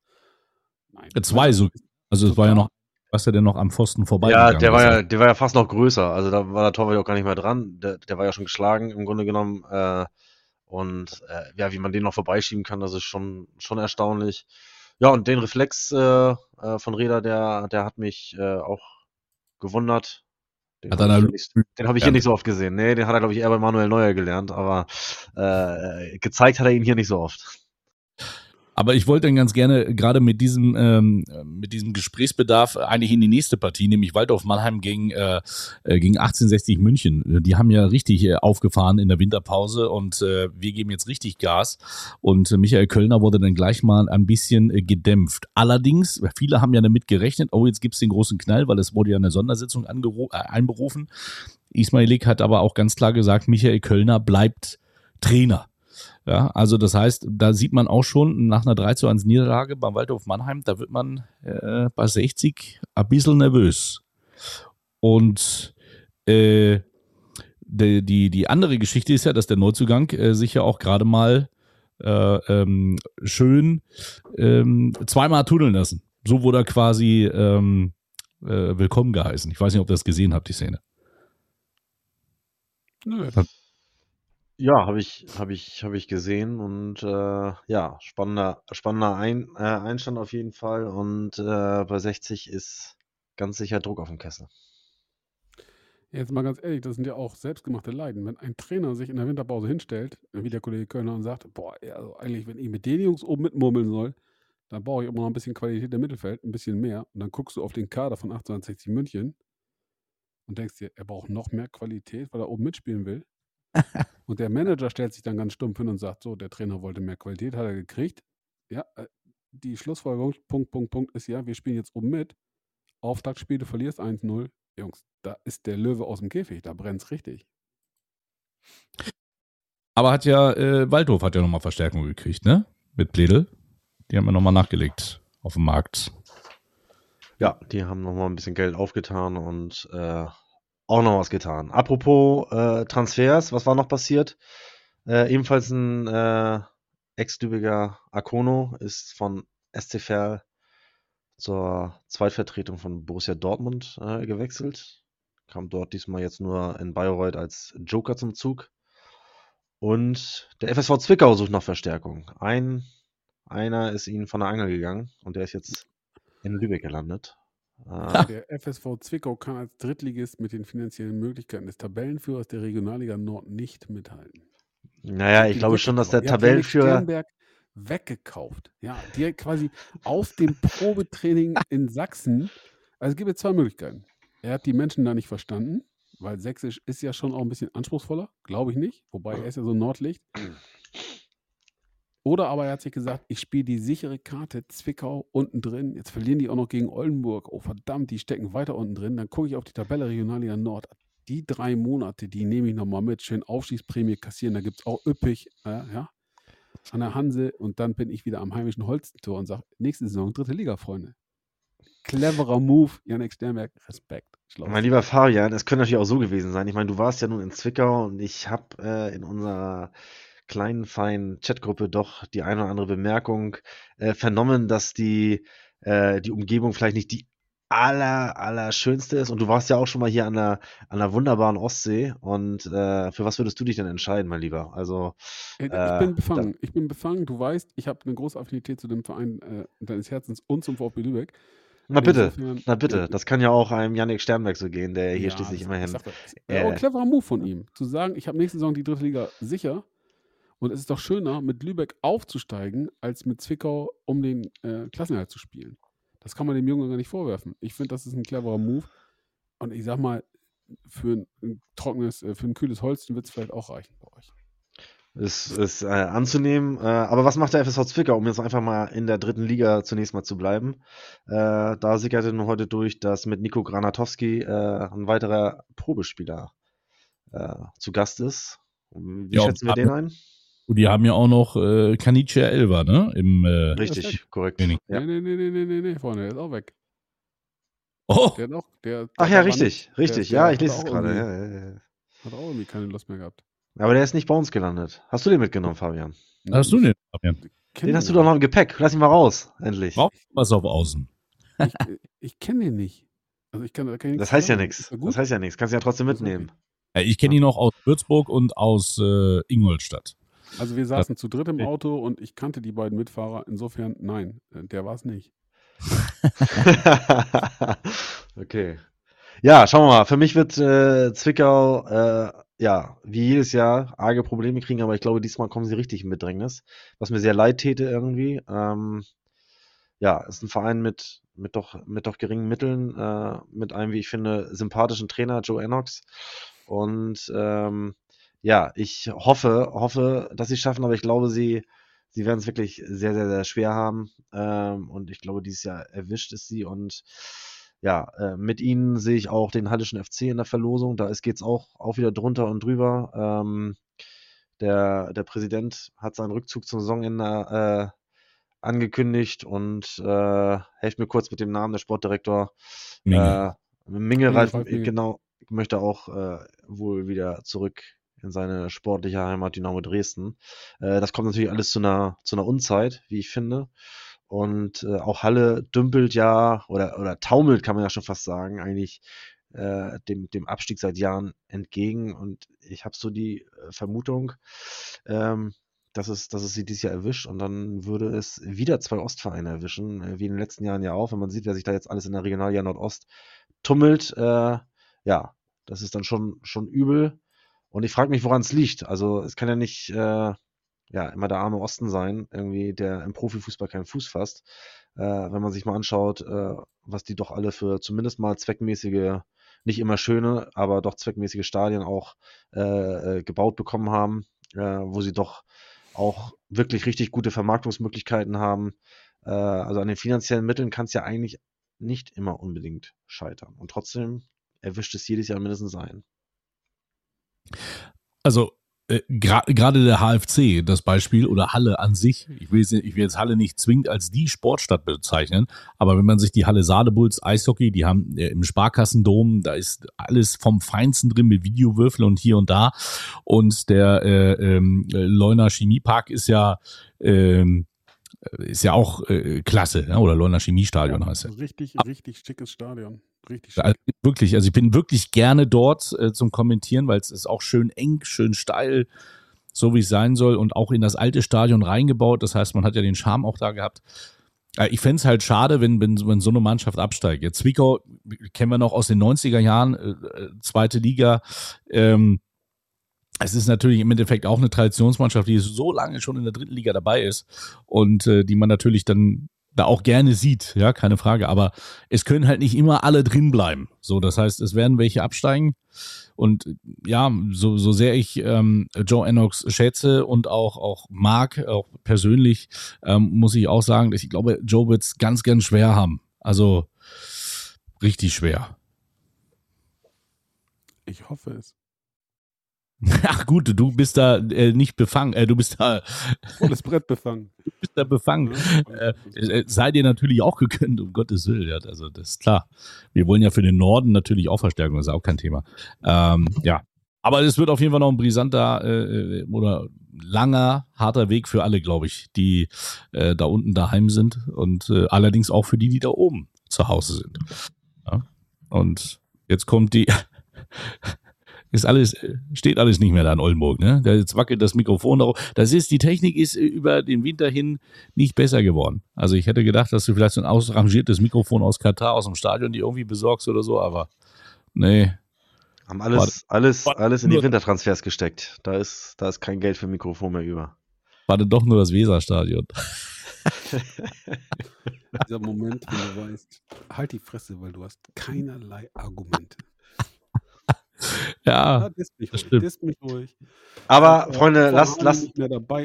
Nein, zwei so. Also es war ja noch Was er denn noch am Pfosten vorbei? Ja, der war ja, der war ja fast noch größer. Also da war der Torwart auch gar nicht mehr dran. Der, der war ja schon geschlagen im Grunde genommen. Äh, und äh, ja, wie man den noch vorbeischieben kann, das ist schon, schon erstaunlich. Ja, und den Reflex äh, von Reda, der, der hat mich äh, auch gewundert. Den habe ich, hab ich hier nicht so oft gesehen. Nee, den hat er, glaube ich, eher bei Manuel Neuer gelernt, aber äh, gezeigt hat er ihn hier nicht so oft. Aber ich wollte dann ganz gerne gerade mit diesem, ähm, mit diesem Gesprächsbedarf eigentlich in die nächste Partie, nämlich Waldhof Mannheim gegen, äh, gegen achtzehnhundertsechzig München. Die haben ja richtig äh, aufgefahren in der Winterpause und äh, wir geben jetzt richtig Gas. Und äh, Michael Köllner wurde dann gleich mal ein bisschen äh, gedämpft. Allerdings, viele haben ja damit gerechnet, oh, jetzt gibt es den großen Knall, weil es wurde ja eine Sondersitzung angero- äh, einberufen. Ismailik hat aber auch ganz klar gesagt, Michael Köllner bleibt Trainer. Ja, also das heißt, da sieht man auch schon nach einer drei zu eins Niederlage beim Waldhof Mannheim, da wird man äh, bei sechzig ein bisschen nervös. Und äh, die, die, die andere Geschichte ist ja, dass der Neuzugang äh, sich ja auch gerade mal äh, ähm, schön ähm, zweimal tunneln lassen. So wurde er quasi ähm, äh, willkommen geheißen. Ich weiß nicht, ob ihr das gesehen habt, die Szene. Nö. Ja, habe ich, habe ich, habe ich gesehen und äh, ja, spannender, spannender Ein, äh, Einstand auf jeden Fall und äh, bei sechzig ist ganz sicher Druck auf dem Kessel. Jetzt mal ganz ehrlich, das sind ja auch selbstgemachte Leiden. Wenn ein Trainer sich in der Winterpause hinstellt, wie der Kollege Kölner, und sagt, boah, also eigentlich, wenn ich mit den Jungs oben mitmurmeln soll, dann brauche ich immer noch ein bisschen Qualität im Mittelfeld, ein bisschen mehr. Und dann guckst du auf den Kader von achtzehnhundertsechzig München und denkst dir, er braucht noch mehr Qualität, weil er oben mitspielen will. Und der Manager stellt sich dann ganz stumpf hin und sagt, so, der Trainer wollte mehr Qualität, hat er gekriegt. Ja, die Schlussfolgerung, Punkt, Punkt, Punkt, ist ja, wir spielen jetzt oben mit. Auftaktspiel, du verlierst eins null. Jungs, da ist der Löwe aus dem Käfig, da brennt's richtig. Aber hat ja, äh, Waldhof hat ja nochmal Verstärkung gekriegt, ne? Mit Bledel. Die haben ja nochmal nachgelegt auf dem Markt. Ja, die haben nochmal ein bisschen Geld aufgetan und, äh, auch noch was getan. Apropos äh, Transfers, was war noch passiert? Äh, ebenfalls ein äh, Ex-Dübiger Akono ist von S C Verl zur Zweitvertretung von Borussia Dortmund äh, gewechselt. Kam dort diesmal jetzt nur in Bayreuth als Joker zum Zug. Und der F S V Zwickau sucht nach Verstärkung. Ein, einer ist ihnen von der Angel gegangen und der ist jetzt in Lübeck gelandet. Ah. Der F S V Zwickau kann als Drittligist mit den finanziellen Möglichkeiten des Tabellenführers der Regionalliga Nord nicht mithalten. Naja, ich glaube schon, dass der Tabellenführer... Sternberg weggekauft. Ja, die quasi auf dem Probetraining in Sachsen... Also es gibt jetzt zwei Möglichkeiten. Er hat die Menschen da nicht verstanden, weil Sächsisch ist ja schon auch ein bisschen anspruchsvoller, glaube ich nicht. Wobei, er ist ja so ein Nordlicht. Oder aber er hat sich gesagt, ich spiele die sichere Karte, Zwickau unten drin, jetzt verlieren die auch noch gegen Oldenburg, oh verdammt, die stecken weiter unten drin, dann gucke ich auf die Tabelle Regionalliga Nord, die drei Monate, die nehme ich nochmal mit, schön Aufstiegsprämie kassieren, da gibt es auch üppig, äh, ja, an der Hanse und dann bin ich wieder am heimischen Holstentor und sage, nächste Saison, dritte Liga, Freunde. Cleverer Move, Yannick Sternberg, Respekt. Mein lieber Fabian, es könnte natürlich auch so gewesen sein, ich meine, du warst ja nun in Zwickau und ich habe äh, in unserer... kleinen, feinen Chatgruppe doch die eine oder andere Bemerkung äh, vernommen, dass die, äh, die Umgebung vielleicht nicht die aller, aller schönste ist. Und du warst ja auch schon mal hier an der, an der wunderbaren Ostsee. Und äh, für was würdest du dich denn entscheiden, mein Lieber? Also äh, ich bin befangen. Ich bin befangen. Du weißt, ich habe eine große Affinität zu dem Verein äh, deines Herzens und zum VfB Lübeck. Na bitte, na bitte, das kann ja auch einem Yannick Sternberg so gehen, der hier ja, schließlich immerhin... Äh, ein cleverer Move von ihm, zu sagen, ich habe nächste Saison die dritte Liga sicher. Und es ist doch schöner, mit Lübeck aufzusteigen, als mit Zwickau um den äh, Klassenerhalt zu spielen. Das kann man dem Jungen gar nicht vorwerfen. Ich finde, das ist ein cleverer Move. Und ich sag mal, für ein, ein trockenes, für ein kühles Holsten wird es vielleicht auch reichen bei euch. Ist, ist äh, anzunehmen. Äh, aber was macht der F S V Zwickau, um jetzt einfach mal in der dritten Liga zunächst mal zu bleiben? Äh, da sickerte nun heute durch, dass mit Niko Granatowski äh, ein weiterer Probespieler äh, zu Gast ist. Wie ja, schätzen wir den ein? Und die haben ja auch noch äh, Kanicia Elva, ne? Im, äh, Richtig, korrekt. Nee, ja. nee, nee, nee, nee, nee, Freunde, der ist auch weg. Oh! Der noch, der, der Ach ja, richtig, nicht, richtig. Der, ja, der ich lese es gerade. Ja, ja, ja. Hat auch irgendwie keine Lust mehr gehabt. Aber der ist nicht bei uns gelandet. Hast du den mitgenommen, Fabian? Hast du den, Fabian? Den hast du doch noch im Gepäck. Lass ihn mal raus, endlich. Brauch was auf Außen. Ich, ich kenne ihn nicht. Also ich kann, da kann ich das, heißt ja das heißt ja nichts. Das heißt ja nichts. Kannst du ja trotzdem mitnehmen. Okay. Ja, ich kenne ihn noch aus Würzburg und aus äh, Ingolstadt. Also wir saßen das zu dritt im Auto und ich kannte die beiden Mitfahrer. Insofern, nein, der war es nicht. Okay. Ja, schauen wir mal. Für mich wird äh, Zwickau, äh, ja, wie jedes Jahr, arge Probleme kriegen, aber ich glaube, diesmal kommen sie richtig in Bedrängnis, was mir sehr leid täte irgendwie. Ähm, ja, ist ein Verein mit, mit, doch, mit doch geringen Mitteln, äh, mit einem, wie ich finde, sympathischen Trainer, Joe Enox. Und ähm, ja, ich hoffe, hoffe, dass sie es schaffen, aber ich glaube, sie, sie werden es wirklich sehr, sehr, sehr schwer haben. Ähm, und ich glaube, dieses Jahr erwischt es sie und ja, äh, mit ihnen sehe ich auch den Hallischen F C in der Verlosung. Da geht es auch, auch wieder drunter und drüber. Ähm, der, der Präsident hat seinen Rückzug zum Saisonende äh, angekündigt und äh, helft mir kurz mit dem Namen, der Sportdirektor. Minge. Äh, Minge, Ralf, genau, möchte auch äh, wohl wieder zurück in seine sportliche Heimat Dynamo Dresden. Äh, das kommt natürlich alles zu einer, zu einer Unzeit, wie ich finde. Und äh, auch Halle dümpelt ja oder, oder taumelt, kann man ja schon fast sagen, eigentlich äh, dem, dem Abstieg seit Jahren entgegen. Und ich habe so die äh, Vermutung, ähm, dass, es, dass es sie dieses Jahr erwischt. Und dann würde es wieder zwei Ostvereine erwischen, äh, wie in den letzten Jahren ja auch. Wenn man sieht, wer sich da jetzt alles in der Regionalliga Nordost tummelt, äh, ja, das ist dann schon, schon übel. Und ich frage mich, woran es liegt. Also es kann ja nicht... Äh, ja, immer der arme Osten sein, irgendwie, der im Profifußball keinen Fuß fasst. Äh, wenn man sich mal anschaut, äh, was die doch alle für zumindest mal zweckmäßige, nicht immer schöne, aber doch zweckmäßige Stadien auch äh, äh, gebaut bekommen haben, äh, wo sie doch auch wirklich richtig gute Vermarktungsmöglichkeiten haben. Äh, also an den finanziellen Mitteln kann es ja eigentlich nicht immer unbedingt scheitern. Und trotzdem erwischt es jedes Jahr mindestens ein. Also, gerade der H F C, das Beispiel, oder Halle an sich, ich will, jetzt, ich will jetzt Halle nicht zwingend als die Sportstadt bezeichnen, aber wenn man sich die Halle Sadebulls Eishockey, die haben im Sparkassendom, da ist alles vom Feinsten drin mit Videowürfeln und hier und da, und der äh, äh, Leuna Chemiepark ist ja äh, ist ja auch äh, klasse, ja? Oder Leuna Chemiestadion ja, heißt er. Richtig, ja. Richtig schickes Stadion. Richtig schön. Also wirklich, also ich bin wirklich gerne dort äh, zum Kommentieren, weil es ist auch schön eng, schön steil, so wie es sein soll und auch in das alte Stadion reingebaut. Das heißt, man hat ja den Charme auch da gehabt. Äh, ich fände es halt schade, wenn, wenn, wenn so eine Mannschaft absteigt. Jetzt Zwickau kennen wir noch aus den neunziger Jahren, äh, zweite Liga. Ähm, es ist natürlich im Endeffekt auch eine Traditionsmannschaft, die so lange schon in der dritten Liga dabei ist und äh, die man natürlich dann da auch gerne sieht, ja, keine Frage, aber es können halt nicht immer alle drin bleiben. So, das heißt, es werden welche absteigen und ja, so, so sehr ich ähm, Joe Enox schätze und auch, auch mag, auch persönlich, ähm, muss ich auch sagen, dass ich glaube, Joe wird es ganz, ganz schwer haben. Also, richtig schwer. Ich hoffe es. Ach gut, du bist da äh, nicht befangen, äh, du bist da... Oh, das Brett befangen. Du bist da befangen. Ja. Äh, sei dir natürlich auch gegönnt, um Gottes Willen. Ja, also das ist klar. Wir wollen ja für den Norden natürlich auch Verstärkung, das ist auch kein Thema. Ähm, ja, aber es wird auf jeden Fall noch ein brisanter äh, oder langer, harter Weg für alle, glaube ich, die äh, da unten daheim sind und äh, allerdings auch für die, die da oben zu Hause sind. Ja? Und jetzt kommt die... Ist alles, steht alles nicht mehr da in Oldenburg, ne? Da jetzt wackelt das Mikrofon darauf. Das ist, die Technik ist über den Winter hin nicht besser geworden. Also ich hätte gedacht, dass du vielleicht so ein ausrangiertes Mikrofon aus Katar, aus dem Stadion, die irgendwie besorgst oder so, aber nee. Haben alles, war, alles, war, alles in die Wintertransfers gesteckt. Da ist, da ist kein Geld für Mikrofon mehr über. War dann doch nur das Weserstadion. Dieser Moment, wenn du weißt, halt die Fresse, weil du hast keinerlei Argumente. Ja, ja, disst mich, disst mich ruhig. Aber ja, Freunde, lasst lasst ja. Lass,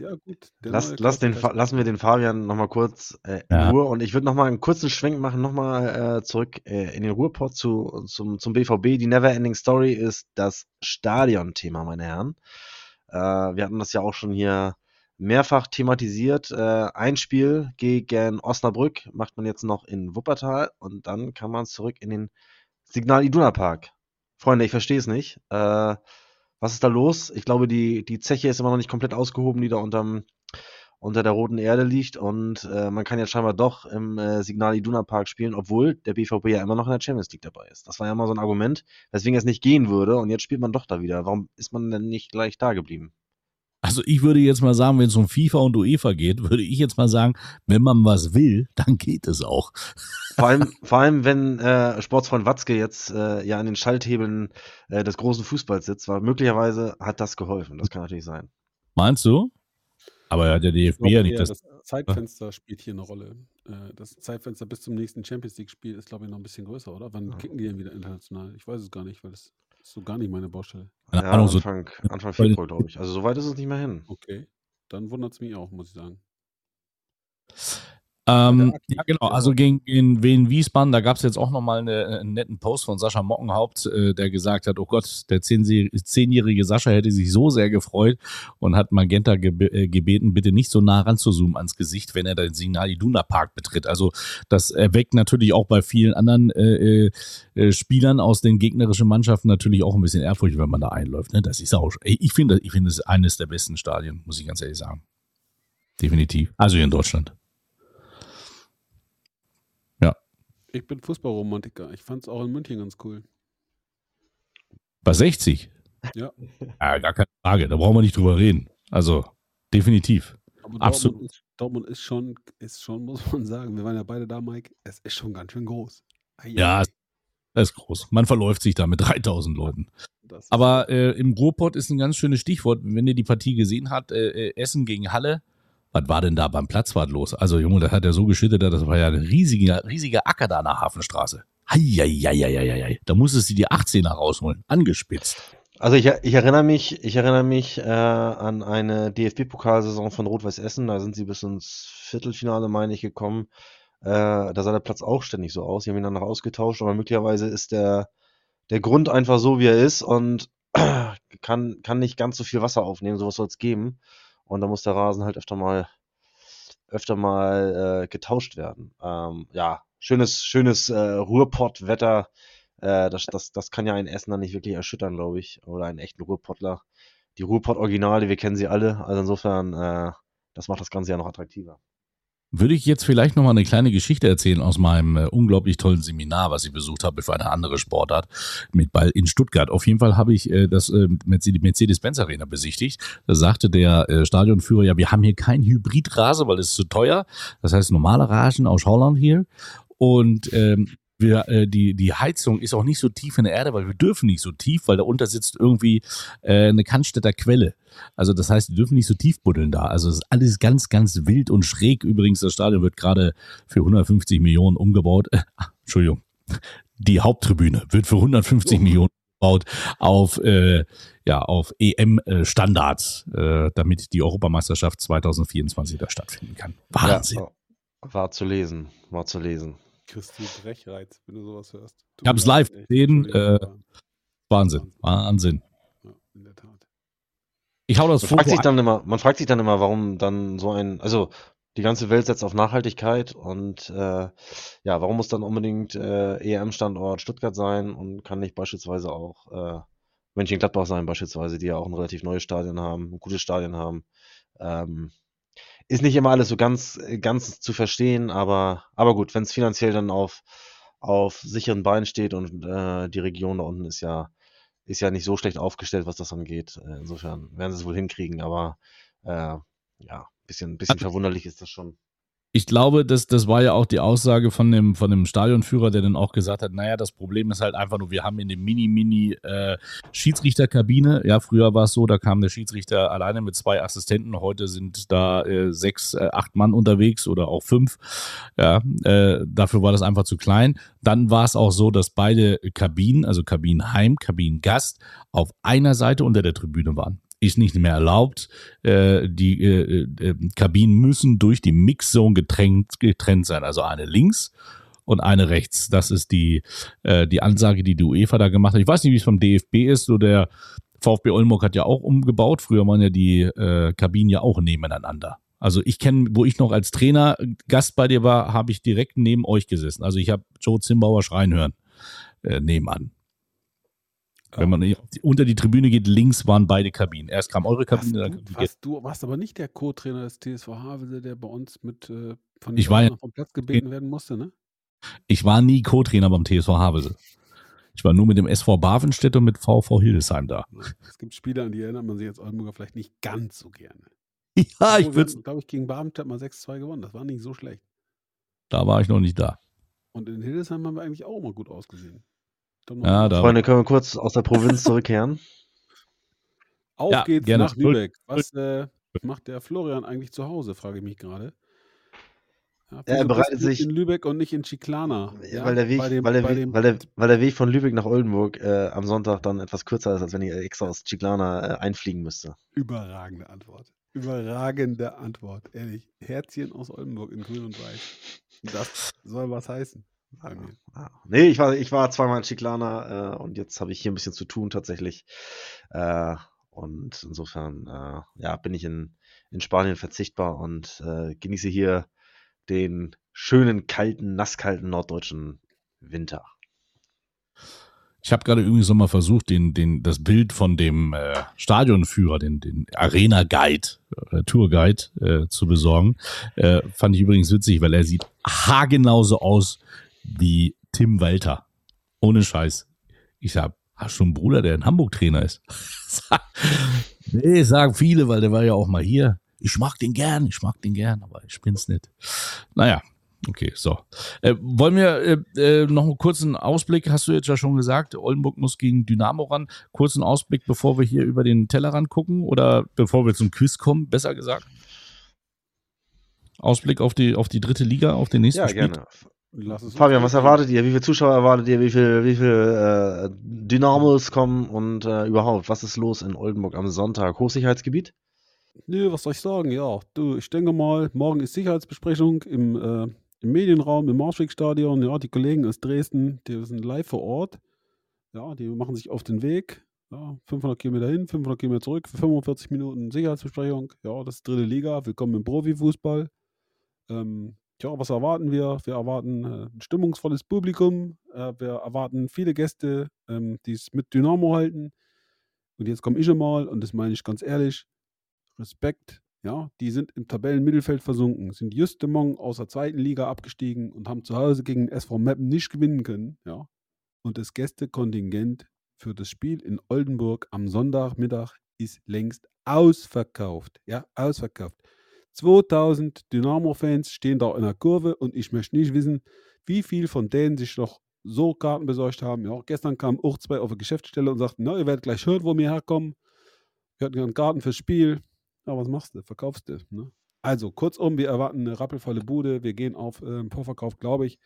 halt. Ja, lass, lass den, lassen wir den Fabian nochmal kurz äh, in ja. Ruhe und ich würde nochmal einen kurzen Schwenk machen, nochmal äh, zurück äh, in den Ruhrpott zu, zum, zum B V B. Die Neverending Story ist das Stadionthema, meine Herren. Äh, wir hatten das ja auch schon hier mehrfach thematisiert. Äh, ein Spiel gegen Osnabrück macht man jetzt noch in Wuppertal und dann kann man zurück in den Signal Iduna Park. Freunde, ich verstehe es nicht. Äh, was ist da los? Ich glaube, die, die Zeche ist immer noch nicht komplett ausgehoben, die da unterm, unter der roten Erde liegt und äh, man kann jetzt scheinbar doch im äh, Signal Iduna Park spielen, obwohl der B V B ja immer noch in der Champions League dabei ist. Das war ja mal so ein Argument, weswegen es nicht gehen würde und jetzt spielt man doch da wieder. Warum ist man denn nicht gleich da geblieben? Also ich würde jetzt mal sagen, wenn es um FIFA und UEFA geht, würde ich jetzt mal sagen, wenn man was will, dann geht es auch. Vor allem, vor allem wenn äh, Sportsfreund Watzke jetzt äh, ja an den Schalthebeln äh, des großen Fußballs sitzt, weil möglicherweise hat das geholfen. Das kann natürlich sein. Meinst du? Aber er hat ja D F B ja nicht das... Das Zeitfenster spielt hier eine Rolle. Das Zeitfenster bis zum nächsten Champions-League-Spiel ist, glaube ich, noch ein bisschen größer, oder? Wann kicken die denn wieder international? Ich weiß es gar nicht, weil das ist so gar nicht meine Baustelle. Ja, Ahnung, Anfang, so Anfang Februar, glaube ich. Also so weit ist es nicht mehr hin. Okay, dann wundert es mich auch, muss ich sagen. Ähm, ja, genau, also gegen, gegen Wien Wiesbaden, da gab es jetzt auch nochmal eine, einen netten Post von Sascha Mockenhaupt, äh, der gesagt hat, oh Gott, der zehnjährige Sascha hätte sich so sehr gefreut und hat Magenta ge- gebeten, bitte nicht so nah ranzuzoomen ans Gesicht, wenn er das Signal Iduna Park betritt. Also das erweckt natürlich auch bei vielen anderen äh, äh, Spielern aus den gegnerischen Mannschaften natürlich auch ein bisschen Ehrfurcht, wenn man da einläuft. Ne? Das ist auch, ich finde, ich finde es eines der besten Stadien, muss ich ganz ehrlich sagen. Definitiv. Also hier in Deutschland. Ich bin Fußballromantiker. Ich fand es auch in München ganz cool. Bei sechzig? Ja. Ja, gar keine Frage. Da brauchen wir nicht drüber reden. Also, definitiv. Aber absolut. Dortmund ist, Dortmund ist schon, ist schon, muss man sagen, wir waren ja beide da, Mike, es ist schon ganz schön groß. Ai, ja, es ist groß. Man verläuft sich da mit dreitausend Leuten. Aber äh, im Ruhrpott ist ein ganz schönes Stichwort, wenn ihr die Partie gesehen habt, äh, Essen gegen Halle. Was war denn da beim Platzwart los? Also, Junge, das hat er so geschüttet, das war ja ein riesiger, riesiger Acker da an der Hafenstraße. Heieieiei. Da musstest du die achtzehner rausholen, angespitzt. Also, ich, ich erinnere mich, ich erinnere mich äh, an eine D F B-Pokalsaison von Rot-Weiß Essen. Da sind sie bis ins Viertelfinale, meine ich, gekommen. Äh, da sah der Platz auch ständig so aus. Sie haben ihn dann noch ausgetauscht, aber möglicherweise ist der, der Grund einfach so, wie er ist und kann, kann nicht ganz so viel Wasser aufnehmen. Sowas soll es geben. Und da muss der Rasen halt öfter mal öfter mal äh, getauscht werden. Ähm, ja, schönes, schönes äh, Ruhrpott-Wetter. Äh, das, das, das kann ja einen Essener nicht wirklich erschüttern, glaube ich. Oder einen echten Ruhrpottler. Die Ruhrpott-Originale, wir kennen sie alle. Also insofern, äh, das macht das Ganze ja noch attraktiver. Würde ich jetzt vielleicht nochmal eine kleine Geschichte erzählen aus meinem äh, unglaublich tollen Seminar, was ich besucht habe für eine andere Sportart mit Ball in Stuttgart. Auf jeden Fall habe ich äh, das äh, Mercedes-Benz Arena besichtigt. Da sagte der äh, Stadionführer, ja, wir haben hier keinen Hybridrasen, weil es ist zu teuer. Das heißt, normale Rasen aus Holland hier. Und ähm, wir, äh, die, die Heizung ist auch nicht so tief in der Erde, weil wir dürfen nicht so tief, weil darunter sitzt irgendwie äh, eine Cannstätter Quelle. Also das heißt, wir dürfen nicht so tief buddeln da. Also es ist alles ganz, ganz wild und schräg. Übrigens, das Stadion wird gerade für hundertfünfzig Millionen umgebaut. Äh, Entschuldigung, die Haupttribüne wird für hundertfünfzig Millionen umgebaut auf, äh, ja, auf E M-Standards, äh, damit die Europameisterschaft zwanzig vierundzwanzig da stattfinden kann. Wahnsinn. Ja, war zu lesen, war zu lesen. Christi Brechreiz, wenn du sowas hörst. Du ich hab's live gesehen. Äh, Wahnsinn, Wahnsinn. Ja, in der Tat. Ich hau das man Foto fragt sich dann immer, Man fragt sich dann immer, warum dann so ein, also die ganze Welt setzt auf Nachhaltigkeit und äh, ja, warum muss dann unbedingt äh, E M-Standort Stuttgart sein und kann nicht beispielsweise auch äh, Mönchengladbach sein, beispielsweise, die ja auch ein relativ neues Stadion haben, ein gutes Stadion haben. Ähm, Ist nicht immer alles so ganz, ganz zu verstehen, aber, aber gut, wenn es finanziell dann auf, auf sicheren Beinen steht und äh, die Region da unten ist ja, ist ja nicht so schlecht aufgestellt, was das angeht. Insofern werden sie es wohl hinkriegen, aber äh, ja, ein bisschen, bisschen verwunderlich ist das schon. Ich glaube, das, das war ja auch die Aussage von dem, von dem Stadionführer, der dann auch gesagt hat, naja, das Problem ist halt einfach nur, wir haben in dem Mini-Mini-Schiedsrichterkabine, äh, ja, früher war es so, da kam der Schiedsrichter alleine mit zwei Assistenten, heute sind da äh, sechs, äh, acht Mann unterwegs oder auch fünf, ja, äh, dafür war das einfach zu klein. Dann war es auch so, dass beide Kabinen, also Kabinenheim, Kabinengast, auf einer Seite unter der Tribüne waren. Ist nicht mehr erlaubt. Äh, die äh, äh, Kabinen müssen durch die Mixzone getrennt, getrennt sein. Also eine links und eine rechts. Das ist die, äh, die Ansage, die die UEFA da gemacht hat. Ich weiß nicht, wie es vom D F B ist. So der VfB Oldenburg hat ja auch umgebaut. Früher waren ja die äh, Kabinen ja auch nebeneinander. Also ich kenne, wo ich noch als Trainer Gast bei dir war, habe ich direkt neben euch gesessen. Also ich habe Joe Zimbauer schreien hören äh, nebenan. Wenn man unter die Tribüne geht, links waren beide Kabinen. Erst kam eure Kabine. Hast dann du, warst du warst aber nicht der Co-Trainer des T S V Havelse, der bei uns mit äh, von ich war ja, vom Platz gebeten werden musste, ne? Ich war nie Co-Trainer beim T S V Havelse. Ich war nur mit dem S V Bavenstedt und mit VfL Hildesheim da. Es gibt Spieler, an die erinnert man sich als Oldenburger vielleicht nicht ganz so gerne. Ja, ich würde... Ich glaube, ich gegen Bavenstedt mal sechs zwei gewonnen. Das war nicht so schlecht. Da war ich noch nicht da. Und in Hildesheim haben wir eigentlich auch immer gut ausgesehen. Ja, Freunde, können wir kurz aus der Provinz zurückkehren? Auf ja, geht's nach Lübeck. Was äh, macht der Florian eigentlich zu Hause, frage ich mich gerade. Ja, er bereitet sich in Lübeck und nicht in Chiclana. Ja, weil, der Weg, dem, weil, der Weg, dem, weil, der, weil der Weg von Lübeck nach Oldenburg äh, am Sonntag dann etwas kürzer ist, als wenn ich extra aus Chiclana äh, einfliegen müsste. Überragende Antwort. Überragende Antwort, ehrlich. Herzchen aus Oldenburg in Grün und Weiß. Das soll was heißen. Nee, ich war, ich war zweimal in Chiclana äh, und jetzt habe ich hier ein bisschen zu tun tatsächlich. Äh, und insofern äh, ja, bin ich in, in Spanien verzichtbar und äh, genieße hier den schönen, kalten, nasskalten norddeutschen Winter. Ich habe gerade übrigens nochmal versucht, den, den, das Bild von dem äh, Stadionführer, den, den Arena-Guide, äh, Tourguide äh, zu besorgen. Äh, fand ich übrigens witzig, weil er sieht haargenauso aus wie Tim Walter. Ohne Scheiß. Ich sag, hast du einen Bruder, der in Hamburg Trainer ist? Nee, sagen viele, weil der war ja auch mal hier. Ich mag den gern, ich mag den gern, aber ich bin's nicht. Naja, okay, so. Äh, wollen wir äh, äh, noch einen kurzen Ausblick, hast du jetzt ja schon gesagt, Oldenburg muss gegen Dynamo ran. Kurzen Ausblick, bevor wir hier über den Tellerrand gucken oder bevor wir zum Quiz kommen, besser gesagt. Ausblick auf die, auf die dritte Liga, auf den nächsten Spieltag. Ja, Spiel. Gerne. Fabian, was erwartet ihr? Wie viele Zuschauer erwartet ihr? Wie viele wie viel, äh, Dynamos kommen und äh, überhaupt? Was ist los in Oldenburg am Sonntag? Hochsicherheitsgebiet? Nö, was soll ich sagen? Ja, du, ich denke mal, morgen ist Sicherheitsbesprechung im, äh, im Medienraum, im Marschwegstadion. Ja, die Kollegen aus Dresden, die sind live vor Ort. Ja, die machen sich auf den Weg. Ja, fünfhundert Kilometer hin, fünfhundert Kilometer zurück, für fünfundvierzig Minuten Sicherheitsbesprechung. Ja, das ist dritte Liga. Willkommen im Profifußball. Ähm, Ja, was erwarten wir? Wir erwarten äh, ein stimmungsvolles Publikum. Äh, wir erwarten viele Gäste, ähm, die es mit Dynamo halten. Und jetzt komme ich mal, und das meine ich ganz ehrlich, Respekt. Ja, die sind im Tabellenmittelfeld versunken, sind just morgen aus der zweiten Liga abgestiegen und haben zu Hause gegen den S V Meppen nicht gewinnen können. Ja. Und das Gästekontingent für das Spiel in Oldenburg am Sonntagmittag ist längst ausverkauft. Ja, ausverkauft. zweitausend Dynamo-Fans stehen da in der Kurve und ich möchte nicht wissen, wie viel von denen sich noch so Karten besorgt haben. Ja, gestern kamen auch zwei auf die Geschäftsstelle und sagten, na, ihr werdet gleich hören, wo wir herkommen. Wir hatten einen Karten fürs Spiel. Ja, was machst du? Verkaufst du? Ne? Also kurzum, wir erwarten eine rappelvolle Bude. Wir gehen auf äh, Vorverkauf, glaube ich,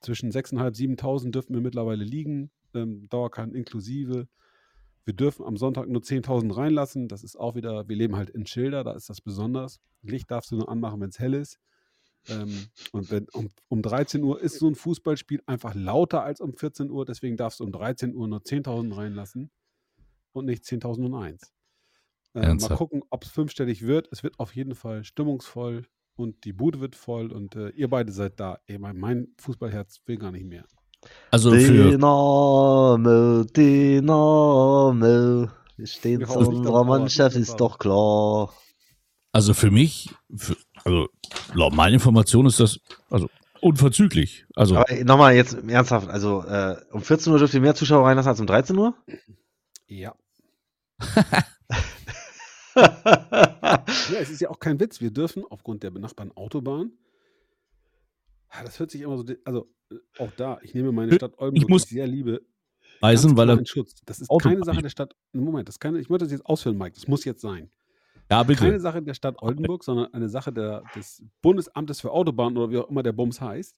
zwischen sechstausendfünfhundert und siebentausend dürfen wir mittlerweile liegen. Ähm, Dauerkarten inklusive. Wir dürfen am Sonntag nur zehntausend reinlassen. Das ist auch wieder, wir leben halt in Schilder, da ist das besonders. Licht darfst du nur anmachen, wenn es hell ist. Ähm, und wenn, um, um dreizehn Uhr ist so ein Fußballspiel einfach lauter als um vierzehn Uhr. Deswegen darfst du um dreizehn Uhr nur zehntausend reinlassen und nicht zehntausend und eins. Ähm, mal gucken, ob es fünfstellig wird. Es wird auf jeden Fall stimmungsvoll und die Bude wird voll und äh, ihr beide seid da. Ey, mein, mein Fußballherz will gar nicht mehr. Also für Dynamo, Dynamo, wir stehen zu unserer Mannschaft, ist doch klar. Also für mich, für, also laut meiner Information ist das also unverzüglich. Also aber nochmal jetzt ernsthaft, also äh, um vierzehn Uhr dürft ihr mehr Zuschauer reinlassen als um dreizehn Uhr? Ja. Ja, es ist ja auch kein Witz, wir dürfen aufgrund der benachbarten Autobahn. Das hört sich immer so, also auch da, ich nehme meine Stadt Oldenburg, ich muss die ich sehr liebe. Reisen, weil er Schutz. Das ist Autobahn keine Sache der Stadt, Moment, das kann, ich möchte das jetzt ausführen, Mike, das muss jetzt sein. Ja, bitte. Keine Sache der Stadt Oldenburg, sondern eine Sache der, des Bundesamtes für Autobahnen oder wie auch immer der Bums heißt.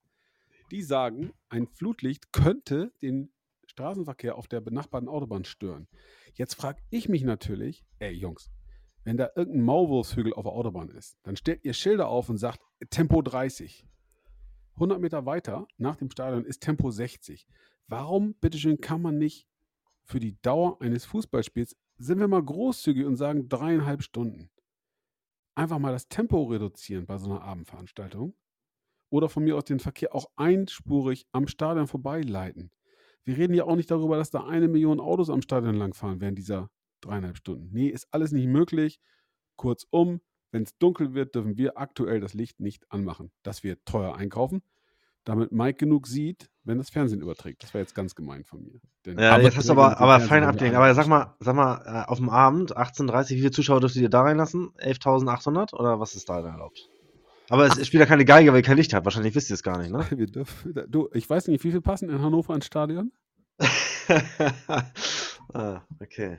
Die sagen, ein Flutlicht könnte den Straßenverkehr auf der benachbarten Autobahn stören. Jetzt frage ich mich natürlich, ey Jungs, wenn da irgendein Maulwurfshügel auf der Autobahn ist, dann stellt ihr Schilder auf und sagt Tempo dreißig. hundert Meter weiter nach dem Stadion ist Tempo sechzig. Warum, bitteschön, kann man nicht für die Dauer eines Fußballspiels, sind wir mal großzügig und sagen dreieinhalb Stunden, einfach mal das Tempo reduzieren bei so einer Abendveranstaltung oder von mir aus den Verkehr auch einspurig am Stadion vorbeileiten? wir reden ja auch nicht darüber, dass da eine Million Autos am Stadion langfahren während dieser dreieinhalb Stunden. Nee, ist alles nicht möglich. Kurzum, wenn es dunkel wird, dürfen wir aktuell das Licht nicht anmachen. Das wird teuer einkaufen, damit Mike genug sieht, wenn das Fernsehen überträgt. Das wäre jetzt ganz gemein von mir. Denn ja, jetzt hast du aber, aber fein abgelenkt. Aber sag mal, sag mal, auf dem Abend, achtzehn Uhr dreißig, wie viele Zuschauer dürft ihr da reinlassen? elftausendachthundert oder was ist da denn erlaubt? Aber es spielt ja keine Geige, weil ihr kein Licht habt. Wahrscheinlich wisst ihr es gar nicht, ne? Wir dürfen, du, ich weiß nicht, wie viel passen in Hannover ins Stadion? ah, okay.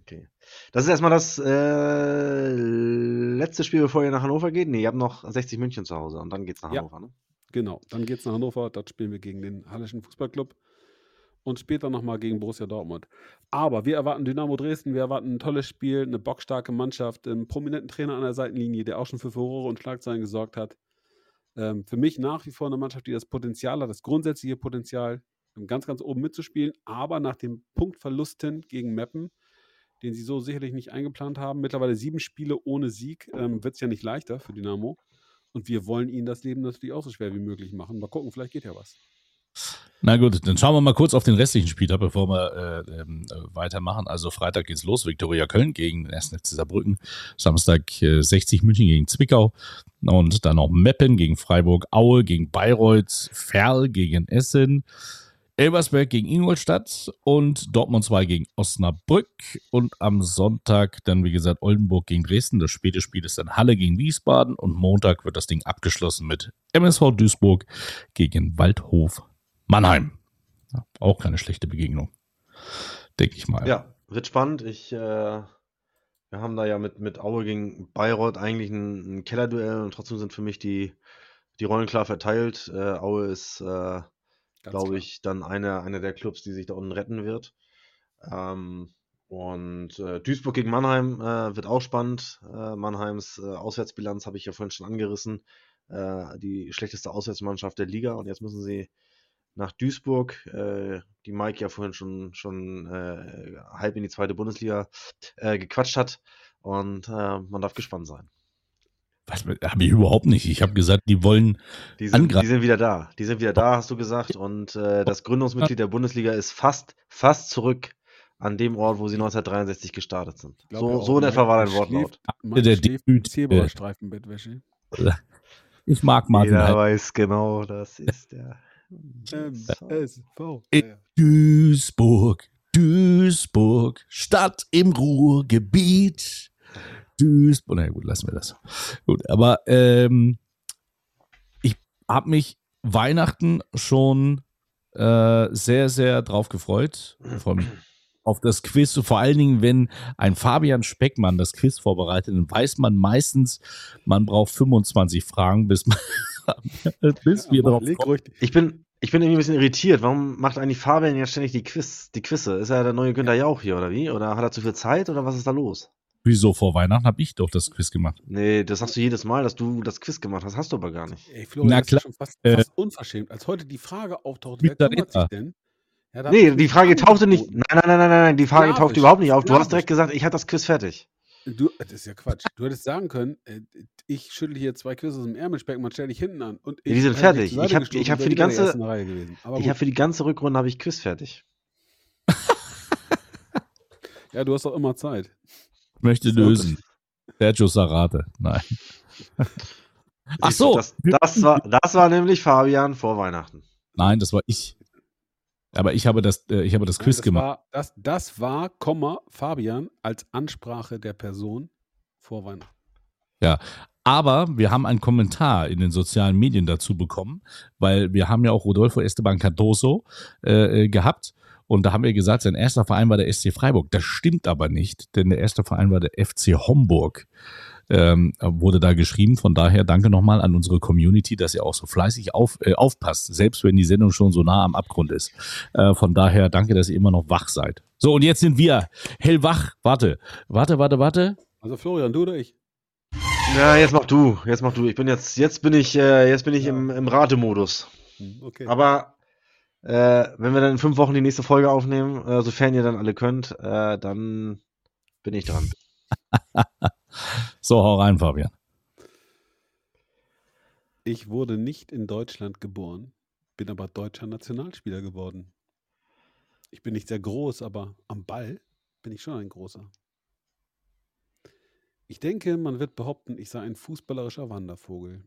Okay. Das ist erstmal das äh, letzte Spiel, bevor ihr nach Hannover geht. Ne, ihr habt noch sechzig München zu Hause und dann geht's nach Hannover, ja, ne? Genau, dann geht's nach Hannover, dort spielen wir gegen den Halleschen Fußballclub und später nochmal gegen Borussia Dortmund. Aber wir erwarten Dynamo Dresden, wir erwarten ein tolles Spiel, eine bockstarke Mannschaft, einen prominenten Trainer an der Seitenlinie, der auch schon für Furore und Schlagzeilen gesorgt hat. Ähm, für mich nach wie vor eine Mannschaft, die das Potenzial hat, das grundsätzliche Potenzial, ganz, ganz oben mitzuspielen, aber nach dem Punktverlusten gegen Meppen, den sie so sicherlich nicht eingeplant haben, mittlerweile sieben Spiele ohne Sieg, ähm, wird es ja nicht leichter für Dynamo. Und wir wollen ihnen das Leben natürlich auch so schwer wie möglich machen. Mal gucken, vielleicht geht ja was. Na gut, dann schauen wir mal kurz auf den restlichen Spieltag, bevor wir äh, äh, weitermachen. Also Freitag geht's los, Viktoria Köln gegen den ersten F C Saarbrücken, Samstag äh, sechzig München gegen Zwickau und dann noch Meppen gegen Freiburg, Aue gegen Bayreuth, Verl gegen Essen, Elversberg gegen Ingolstadt und Dortmund zwei gegen Osnabrück. Und am Sonntag dann, wie gesagt, Oldenburg gegen Dresden. Das späte Spiel ist dann Halle gegen Wiesbaden. Und Montag wird das Ding abgeschlossen mit M S V Duisburg gegen Waldhof Mannheim. Ja, auch keine schlechte Begegnung, denke ich mal. Ja, wird spannend. Ich, äh, wir haben da ja mit, mit Aue gegen Bayreuth eigentlich ein, ein Kellerduell. Und trotzdem sind für mich die, die Rollen klar verteilt. Äh, Aue ist... Äh, glaube ich, dann einer eine der Clubs, die sich da unten retten wird. Ähm, und äh, Duisburg gegen Mannheim äh, wird auch spannend. Äh, Mannheims äh, Auswärtsbilanz habe ich ja vorhin schon angerissen. Äh, die schlechteste Auswärtsmannschaft der Liga. Und jetzt müssen sie nach Duisburg, äh, die Mike ja vorhin schon, schon äh, halb in die zweite Bundesliga äh, gequatscht hat. Und äh, man darf gespannt sein. Was habe ich überhaupt nicht. Ich habe gesagt, die wollen die sind, angreifen. Die sind wieder da. Die sind wieder da, hast du gesagt. Und äh, das Gründungsmitglied der Bundesliga ist fast, fast zurück an dem Ort, wo sie neunzehnhundertdreiundsechzig gestartet sind. Glaub, so so in etwa war dein Wortlaut. Mann der Zebra-Streifenbettwäsche. Ich mag Martin. Jeder halt. Weiß genau, das ist der S V. In Duisburg, Duisburg, Stadt im Ruhrgebiet. Duisburg, na gut, lassen wir das. Gut, aber ähm, ich habe mich Weihnachten schon äh, sehr, sehr drauf gefreut. Von, auf das Quiz, vor allen Dingen, wenn ein Fabian Speckmann das Quiz vorbereitet, dann weiß man meistens, man braucht fünfundzwanzig Fragen, bis, man, bis wir drauf kommen. Ich bin, ich bin irgendwie ein bisschen irritiert. Warum macht eigentlich Fabian jetzt ständig die Quiz, die Quizze? Ist er der neue Günther Jauch hier oder wie? Oder hat er zu viel Zeit oder was ist da los? Wieso, vor Weihnachten habe ich doch das Quiz gemacht. Nee, das sagst du jedes Mal, dass du das Quiz gemacht hast. Hast du aber gar nicht. Ey, Florian, na klar, das ist schon fast, fast äh, unverschämt. Als heute die Frage auftaucht, wer kümmert sich denn? Ja, nee, die Frage tauchte nicht. Nein, nein, nein, nein, nein, die Frage tauchte überhaupt nicht auf. Du hast direkt gesagt, ich hatte das Quiz fertig. Du, das ist ja Quatsch. Du hättest sagen können, ich schüttle hier zwei Quiz aus dem Ärmel, Speckmann, stell dich hinten an. Und ich, ja, die sind fertig. Ich habe hab für, hab für die ganze Rückrunde habe ich Quiz fertig. Ja, du hast doch immer Zeit. Möchte lösen. Sergio Sarate. Nein. Ach so. Das, das, war, das war nämlich Fabian vor Weihnachten. Nein, das war ich. Aber ich habe das, ich habe das Quiz Nein, das gemacht. War, das, das war, Komma, Fabian als Ansprache der Person vor Weihnachten. Ja, aber wir haben einen Kommentar in den sozialen Medien dazu bekommen, weil wir haben ja auch Rodolfo Esteban Cardoso äh, gehabt. Und da haben wir gesagt, sein erster Verein war der S C Freiburg. Das stimmt aber nicht, denn der erste Verein war der F C Homburg. Ähm, wurde da geschrieben. Von daher danke nochmal an unsere Community, dass ihr auch so fleißig auf, äh, aufpasst, selbst wenn die Sendung schon so nah am Abgrund ist. Äh, von daher danke, dass ihr immer noch wach seid. So, und jetzt sind wir hellwach. Warte, warte, warte, warte. Also Florian, du oder ich? Na, jetzt mach du. Jetzt mach du. Ich bin jetzt, jetzt bin ich, äh, jetzt bin ich ja. im, im Ratemodus. Okay. Aber Äh, wenn wir dann in fünf Wochen die nächste Folge aufnehmen, äh, sofern ihr dann alle könnt, äh, dann bin ich dran. So, hau rein, Fabian. Ich wurde nicht in Deutschland geboren, bin aber deutscher Nationalspieler geworden. Ich bin nicht sehr groß, aber am Ball bin ich schon ein großer. Ich denke, man wird behaupten, ich sei ein fußballerischer Wandervogel.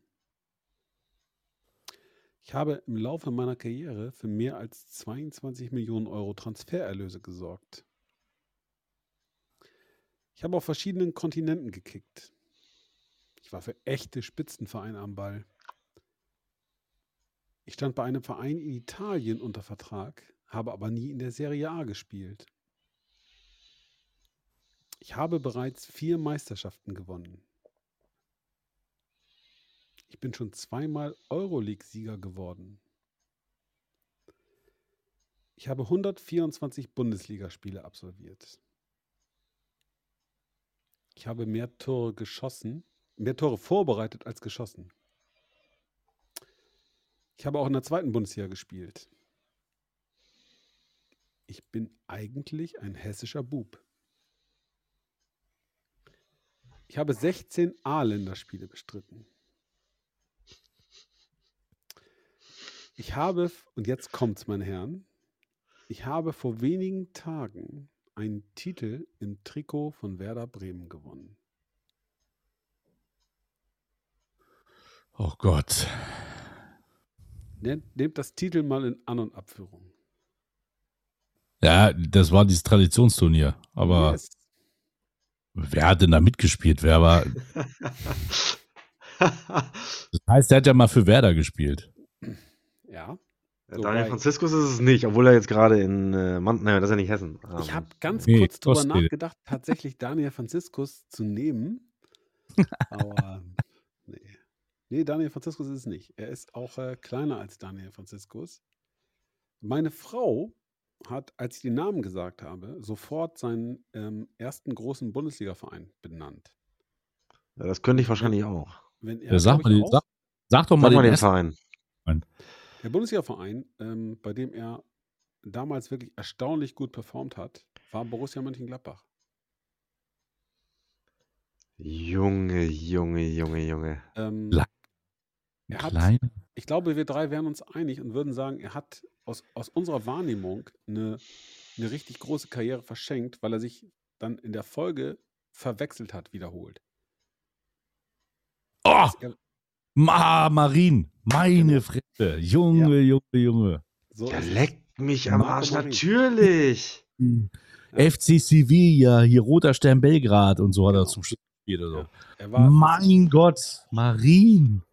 Ich habe im Laufe meiner Karriere für mehr als zweiundzwanzig Millionen Euro Transfererlöse gesorgt. Ich habe auf verschiedenen Kontinenten gekickt. Ich war für echte Spitzenvereine am Ball. Ich stand bei einem Verein in Italien unter Vertrag, habe aber nie in der Serie A gespielt. Ich habe bereits vier Meisterschaften gewonnen. Ich bin schon zweimal Euroleague-Sieger geworden. Ich habe hundertvierundzwanzig Bundesligaspiele absolviert. Ich habe mehr Tore geschossen, mehr Tore vorbereitet als geschossen. Ich habe auch in der zweiten Bundesliga gespielt. Ich bin eigentlich ein hessischer Bub. Ich habe sechzehn A-Länderspiele bestritten. Ich habe, und jetzt kommt's, meine Herren, ich habe vor wenigen Tagen einen Titel im Trikot von Werder Bremen gewonnen. Oh Gott. Nehmt das Titel mal in An- und Abführung. Ja, das war dieses Traditionsturnier, aber yes. Wer hat denn da mitgespielt? Wer war? Das heißt, er hat ja mal für Werder gespielt. Ja. So Daniel Franziskus ist es nicht, obwohl er jetzt gerade in äh, Mannheim, naja, das ist ja nicht Hessen. Um, ich habe ganz nee, kurz drüber nachgedacht, tatsächlich Daniel Franziskus zu nehmen. Aber nee. Nee, Daniel Franziskus ist es nicht. Er ist auch äh, kleiner als Daniel Franziskus. Meine Frau hat, als ich den Namen gesagt habe, sofort seinen ähm, ersten großen Bundesliga-Verein benannt. Ja, das könnte ich wahrscheinlich ja, auch. Wenn er, ja, sag, mal, auch sag, sag doch mal sag den, den Verein. Verein. Der Bundesliga-Verein, ähm, bei dem er damals wirklich erstaunlich gut performt hat, war Borussia Mönchengladbach. Junge, Junge, Junge, Junge. Ähm, er hat, ich glaube, wir drei wären uns einig und würden sagen, er hat aus, aus unserer Wahrnehmung eine, eine richtig große Karriere verschenkt, weil er sich dann in der Folge verwechselt hat, wiederholt. Oh! Er, Ma, Marin, meine Fresse. Junge, ja. Junge, Junge. So der leckt mich am Arsch, Marin. Natürlich. Ja. F C Sevilla, hier Roter Stern Belgrad und so hat genau. er zum Schluss gespielt. Oder so. Ja. War mein Gott, Marin.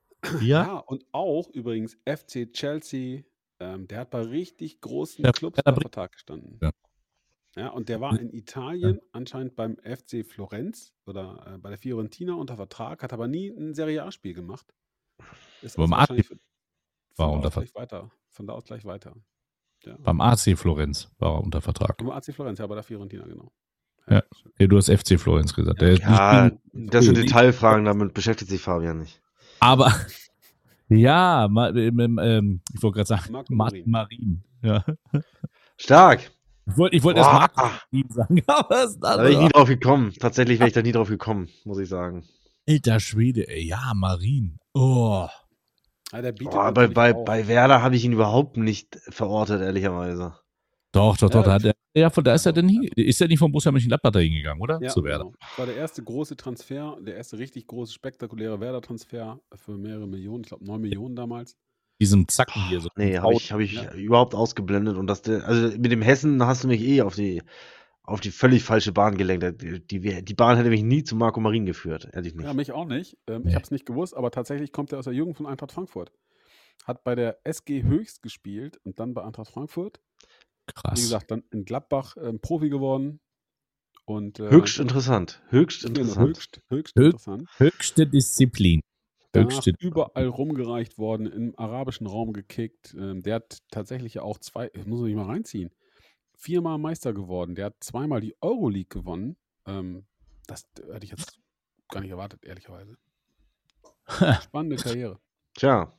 Ja. ja, und auch übrigens F C Chelsea, ähm, der hat bei richtig großen der Clubs unter Vertrag gestanden. Ja. ja, und der war in Italien ja. anscheinend beim F C Florenz oder äh, bei der Fiorentina unter Vertrag, hat aber nie ein Serie A-Spiel gemacht. Ist beim also A C war er unter Vertrag. Von da aus gleich weiter. Ja. Beim A C Florenz war er unter Vertrag. Beim A C Florenz, ja, bei der Fiorentina, genau. Ja, ja du hast F C Florenz gesagt. Ja, ja nicht das sind Detailfragen, damit beschäftigt sich Fabian nicht. Aber, ja, ma, ähm, ähm, ich wollte gerade sagen, Marco Martin Marin. Ja. Stark. Ich wollte ich wollt erst Marco Marin sagen. Aber ist da bin ich nie drauf gekommen. Tatsächlich wäre ich da nie drauf gekommen, muss ich sagen. Alter Schwede, ey. Ja, Marin. Oh. Ja, der oh bei, bei, bei Werder habe ich ihn überhaupt nicht verortet, ehrlicherweise. Doch, doch, doch. Ja, da, hat er, ja, von, da ist er denn nie, ist er nicht von Borussia Mönchengladbach da hingegangen, oder? Ja, zu Werder. Genau. Das war der erste große Transfer, der erste richtig große, spektakuläre Werder-Transfer für mehrere Millionen, ich glaube neun Millionen damals. Diesem Zacken hier so. Oh, nee, habe ich, hab ich ja. überhaupt ausgeblendet. Und das, also mit dem Hessen hast du mich eh auf die, auf die völlig falsche Bahn gelenkt. Die, die Bahn hätte mich nie zu Marco Marin geführt, ehrlich nicht. Ja, mich auch nicht. Ähm, nee. Ich habe es nicht gewusst, aber tatsächlich kommt er aus der Jugend von Eintracht Frankfurt. Hat bei der S G Höchst gespielt und dann bei Eintracht Frankfurt. Krass. Wie gesagt, dann in Gladbach ähm, Profi geworden. Und, äh, höchst interessant. Höchst interessant. Höchst, höchst Höch, interessant. Höchste Disziplin. Höchste überall rumgereicht worden, im arabischen Raum gekickt. Ähm, der hat tatsächlich ja auch zwei, ich muss mich mal reinziehen, viermal Meister geworden. Der hat zweimal die Euroleague gewonnen. Ähm, das hätte ich jetzt gar nicht erwartet, ehrlicherweise. Spannende Karriere. Tja.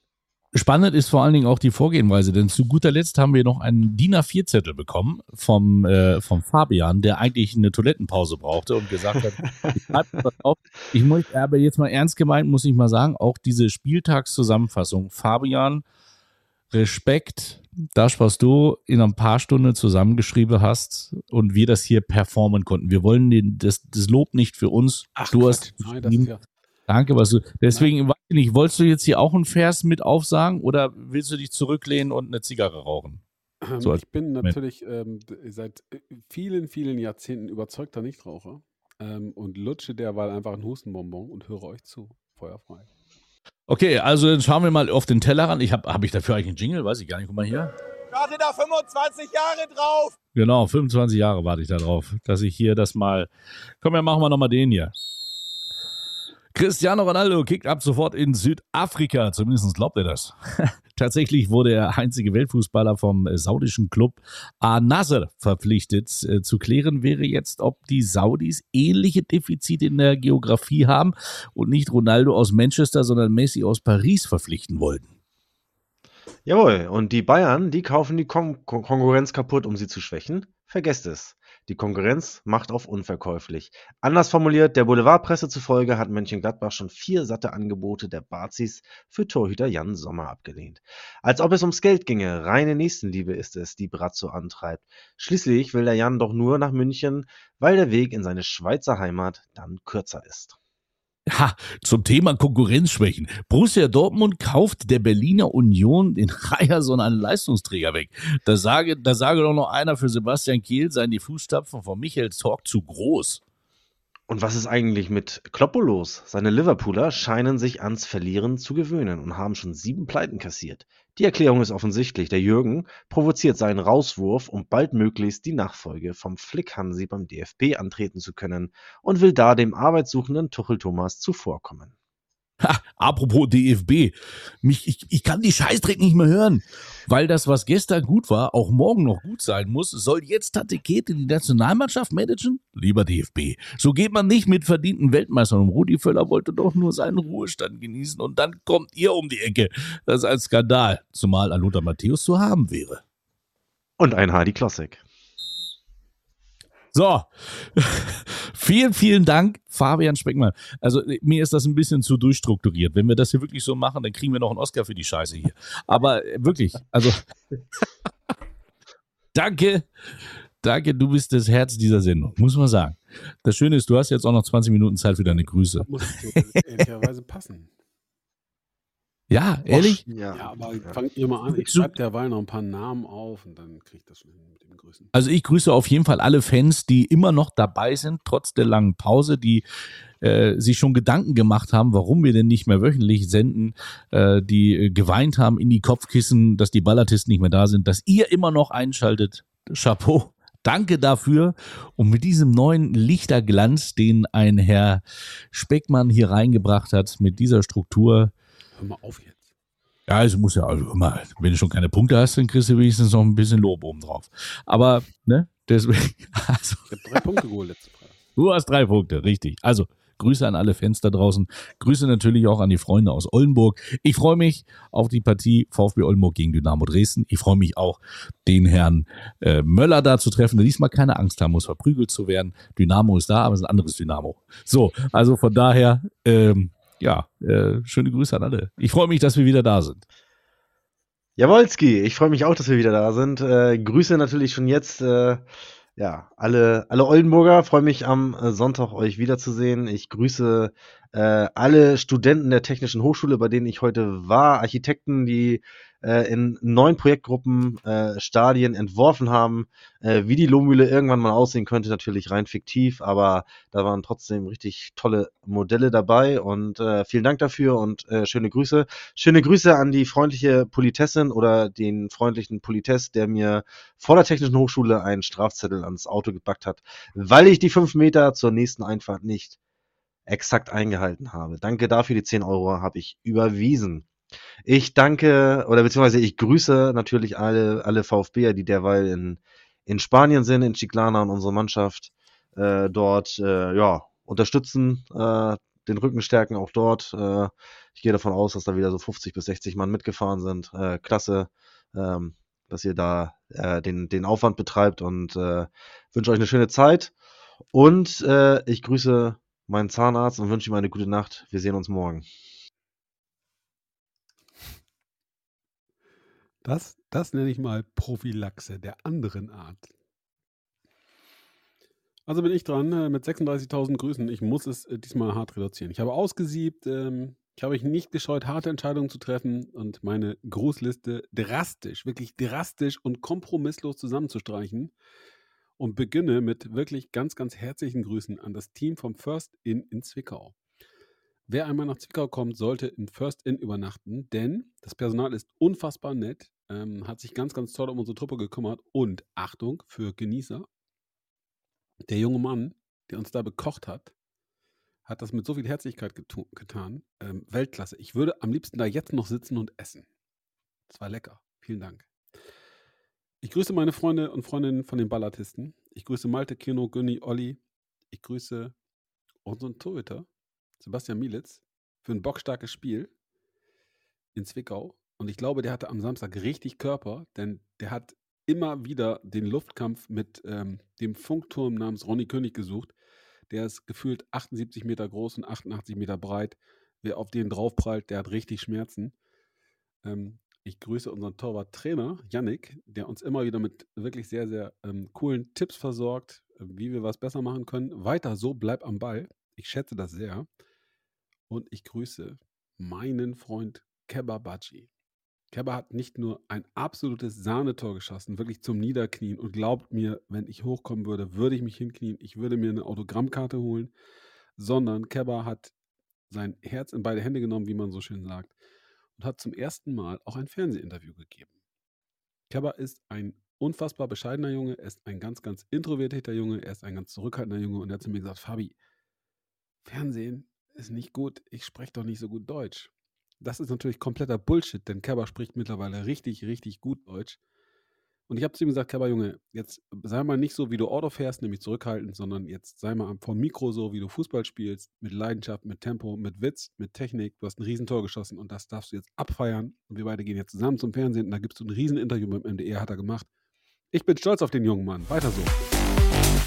Spannend ist vor allen Dingen auch die Vorgehensweise, denn zu guter Letzt haben wir noch einen D I N A vier Zettel bekommen vom, äh, vom Fabian, der eigentlich eine Toilettenpause brauchte und gesagt hat, ich, auf. ich muss, aber jetzt mal ernst gemeint, muss ich mal sagen, auch diese Spieltagszusammenfassung, Fabian Respekt, das, was du in ein paar Stunden zusammengeschrieben hast und wir das hier performen konnten. Wir wollen den, das, das Lob nicht für uns. Ach, du Gott, hast nein, das ist ja... Danke, was du... Deswegen, weiß ich nicht, wolltest du jetzt hier auch einen Vers mit aufsagen oder willst du dich zurücklehnen und eine Zigarre rauchen? Ähm, so ich bin Moment. natürlich ähm, seit vielen, vielen Jahrzehnten überzeugter Nichtraucher ähm, und lutsche derweil einfach einen Hustenbonbon und höre euch zu. Feuerfrei. Okay, also dann schauen wir mal auf den Tellerrand. Ich habe hab ich dafür eigentlich einen Jingle? Weiß ich gar nicht. Guck mal hier. Ich warte da fünfundzwanzig Jahre drauf. Genau, fünfundzwanzig Jahre warte ich da drauf, dass ich hier das mal... Komm, dann machen wir nochmal den hier. Cristiano Ronaldo kickt ab sofort in Südafrika. Zumindest glaubt er das. Tatsächlich wurde der einzige Weltfußballer vom saudischen Club Al-Nassr verpflichtet. Zu klären wäre jetzt, ob die Saudis ähnliche Defizite in der Geografie haben und nicht Ronaldo aus Manchester, sondern Messi aus Paris verpflichten wollten. Jawohl, und die Bayern, die kaufen die Kon- Kon- Konkurrenz kaputt, um sie zu schwächen. Vergesst es. Die Konkurrenz macht auf unverkäuflich. Anders formuliert, der Boulevardpresse zufolge hat Mönchengladbach schon vier satte Angebote der Bazis für Torhüter Jan Sommer abgelehnt. Als ob es ums Geld ginge, reine Nächstenliebe ist es, die Brazzo antreibt. Schließlich will der Jan doch nur nach München, weil der Weg in seine Schweizer Heimat dann kürzer ist. Ha, zum Thema Konkurrenzschwächen. Borussia Dortmund kauft der Berliner Union in Ryerson einen Leistungsträger weg. Da sage, da sage doch noch einer, für Sebastian Kehl seien die Fußstapfen von Michael Zorc zu groß. Und was ist eigentlich mit Kloppo los? Seine Liverpooler scheinen sich ans Verlieren zu gewöhnen und haben schon sieben Pleiten kassiert. Die Erklärung ist offensichtlich. Der Jürgen provoziert seinen Rauswurf, um baldmöglichst die Nachfolge vom Flick-Hansi beim D F B antreten zu können und will da dem arbeitssuchenden Tuchel Thomas zuvorkommen. Ha, apropos D F B. Mich, ich, ich kann die Scheißdreck nicht mehr hören. Weil das, was gestern gut war, auch morgen noch gut sein muss, soll jetzt Tati Kete die Nationalmannschaft managen? Lieber D F B, so geht man nicht mit verdienten Weltmeistern um. Rudi Völler wollte doch nur seinen Ruhestand genießen und dann kommt ihr um die Ecke. Das ist ein Skandal, zumal Lothar Matthäus zu haben wäre. Und ein Hardy Klassik. So, vielen, vielen Dank, Fabian Speckmann. Also mir ist das ein bisschen zu durchstrukturiert. Wenn wir das hier wirklich so machen, dann kriegen wir noch einen Oscar für die Scheiße hier. Aber wirklich, also danke, danke, du bist das Herz dieser Sendung, muss man sagen. Das Schöne ist, du hast jetzt auch noch zwanzig Minuten Zeit für deine Grüße. Das muss so ehrlicherweise passen. Ja, ehrlich? Ja, ja, aber fangt ihr mal an. Ich schreibe derweil noch ein paar Namen auf und dann kriege ich das schon mit den Grüßen. Also ich grüße auf jeden Fall alle Fans, die immer noch dabei sind, trotz der langen Pause, die äh, sich schon Gedanken gemacht haben, warum wir denn nicht mehr wöchentlich senden, äh, die äh, geweint haben in die Kopfkissen, dass die Ballatisten nicht mehr da sind, dass ihr immer noch einschaltet. Chapeau. Danke dafür. Und mit diesem neuen Lichterglanz, den ein Herr Speckmann hier reingebracht hat, mit dieser Struktur, hör mal auf jetzt. Ja, also muss ja, also mal, wenn du schon keine Punkte hast, dann kriegst du wenigstens noch ein bisschen Lob oben drauf. Aber, ne, deswegen. Also, ich habe drei Punkte geholt letzte Frage. Du hast drei Punkte, richtig. Also, Grüße an alle Fans da draußen. Grüße natürlich auch an die Freunde aus Oldenburg. Ich freue mich auf die Partie VfB Oldenburg gegen Dynamo Dresden. Ich freue mich auch, den Herrn äh, Möller da zu treffen, der diesmal keine Angst haben muss, verprügelt zu werden. Dynamo ist da, aber es ist ein anderes Dynamo. So, also von daher, ähm, ja, äh, schöne Grüße an alle. Ich freue mich, dass wir wieder da sind. Jawolski, ich freue mich auch, dass wir wieder da sind. Äh, Grüße natürlich schon jetzt äh, ja, alle, alle Oldenburger. Freue mich am Sonntag, euch wiederzusehen. Ich grüße äh, alle Studenten der Technischen Hochschule, bei denen ich heute war. Architekten, die äh, in neuen Projektgruppen äh, Stadien entworfen haben. Äh, wie die Lohmühle irgendwann mal aussehen könnte, natürlich rein fiktiv, aber da waren trotzdem richtig tolle Modelle dabei und äh, vielen Dank dafür und äh, schöne Grüße. Schöne Grüße an die freundliche Politessin oder den freundlichen Politess, der mir vor der Technischen Hochschule einen Strafzettel ans Auto gepackt hat, weil ich die fünf Meter zur nächsten Einfahrt nicht exakt eingehalten habe. Danke dafür, die zehn Euro habe ich überwiesen. Ich danke, oder beziehungsweise ich grüße natürlich alle, alle VfBer, die derweil in, in Spanien sind, in Chiclana und unsere Mannschaft äh, dort äh, ja, unterstützen, äh, den Rücken stärken auch dort. Äh, ich gehe davon aus, dass da wieder so fünfzig bis sechzig Mann mitgefahren sind. Äh, klasse, ähm, dass ihr da äh, den, den Aufwand betreibt und äh, wünsche euch eine schöne Zeit. Und äh, ich grüße meinen Zahnarzt und wünsche ihm eine gute Nacht. Wir sehen uns morgen. Das, das nenne ich mal Prophylaxe der anderen Art. Also bin ich dran mit sechsunddreißigtausend Grüßen. Ich muss es diesmal hart reduzieren. Ich habe ausgesiebt, ähm, ich habe mich nicht gescheut, harte Entscheidungen zu treffen und meine Grußliste drastisch, wirklich drastisch und kompromisslos zusammenzustreichen und beginne mit wirklich ganz, ganz herzlichen Grüßen an das Team vom First Inn in Zwickau. Wer einmal nach Zwickau kommt, sollte im First Inn übernachten, denn das Personal ist unfassbar nett, ähm, hat sich ganz, ganz toll um unsere Truppe gekümmert und Achtung für Genießer. Der junge Mann, der uns da bekocht hat, hat das mit so viel Herzlichkeit getu- getan. Ähm, Weltklasse. Ich würde am liebsten da jetzt noch sitzen und essen. Das war lecker. Vielen Dank. Ich grüße meine Freunde und Freundinnen von den Ballatisten. Ich grüße Malte, Kino, Günni, Olli. Ich grüße unseren Torhüter, Sebastian Mielitz, für ein bockstarkes Spiel in Zwickau. Und ich glaube, der hatte am Samstag richtig Körper, denn der hat immer wieder den Luftkampf mit ähm, dem Funkturm namens Ronny König gesucht. Der ist gefühlt achtundsiebzig Meter groß und achtundachtzig Meter breit. Wer auf den draufprallt, der hat richtig Schmerzen. Ähm, ich grüße unseren Torwarttrainer Yannick, der uns immer wieder mit wirklich sehr, sehr ähm, coolen Tipps versorgt, wie wir was besser machen können. Weiter so, bleib am Ball. Ich schätze das sehr. Und ich grüße meinen Freund Kebba Badjie. Kebba hat nicht nur ein absolutes Sahnetor geschossen, wirklich zum Niederknien. Und glaubt mir, wenn ich hochkommen würde, würde ich mich hinknien. Ich würde mir eine Autogrammkarte holen. Sondern Kebba hat sein Herz in beide Hände genommen, wie man so schön sagt. Und hat zum ersten Mal auch ein Fernsehinterview gegeben. Kebba ist ein unfassbar bescheidener Junge. Er ist ein ganz, ganz introvertierter Junge. Er ist ein ganz zurückhaltender Junge. Und er hat zu mir gesagt, Fabi, Fernsehen ist nicht gut. Ich spreche doch nicht so gut Deutsch. Das ist natürlich kompletter Bullshit, denn Kebba spricht mittlerweile richtig, richtig gut Deutsch. Und ich habe zu ihm gesagt, Kebba, Junge, jetzt sei mal nicht so, wie du Auto fährst, nämlich zurückhaltend, sondern jetzt sei mal vom Mikro so, wie du Fußball spielst, mit Leidenschaft, mit Tempo, mit Witz, mit Technik. Du hast ein Riesentor geschossen und das darfst du jetzt abfeiern. Und wir beide gehen jetzt zusammen zum Fernsehen und da gibst du ein Rieseninterview beim M D R, hat er gemacht. Ich bin stolz auf den jungen Mann. Weiter so.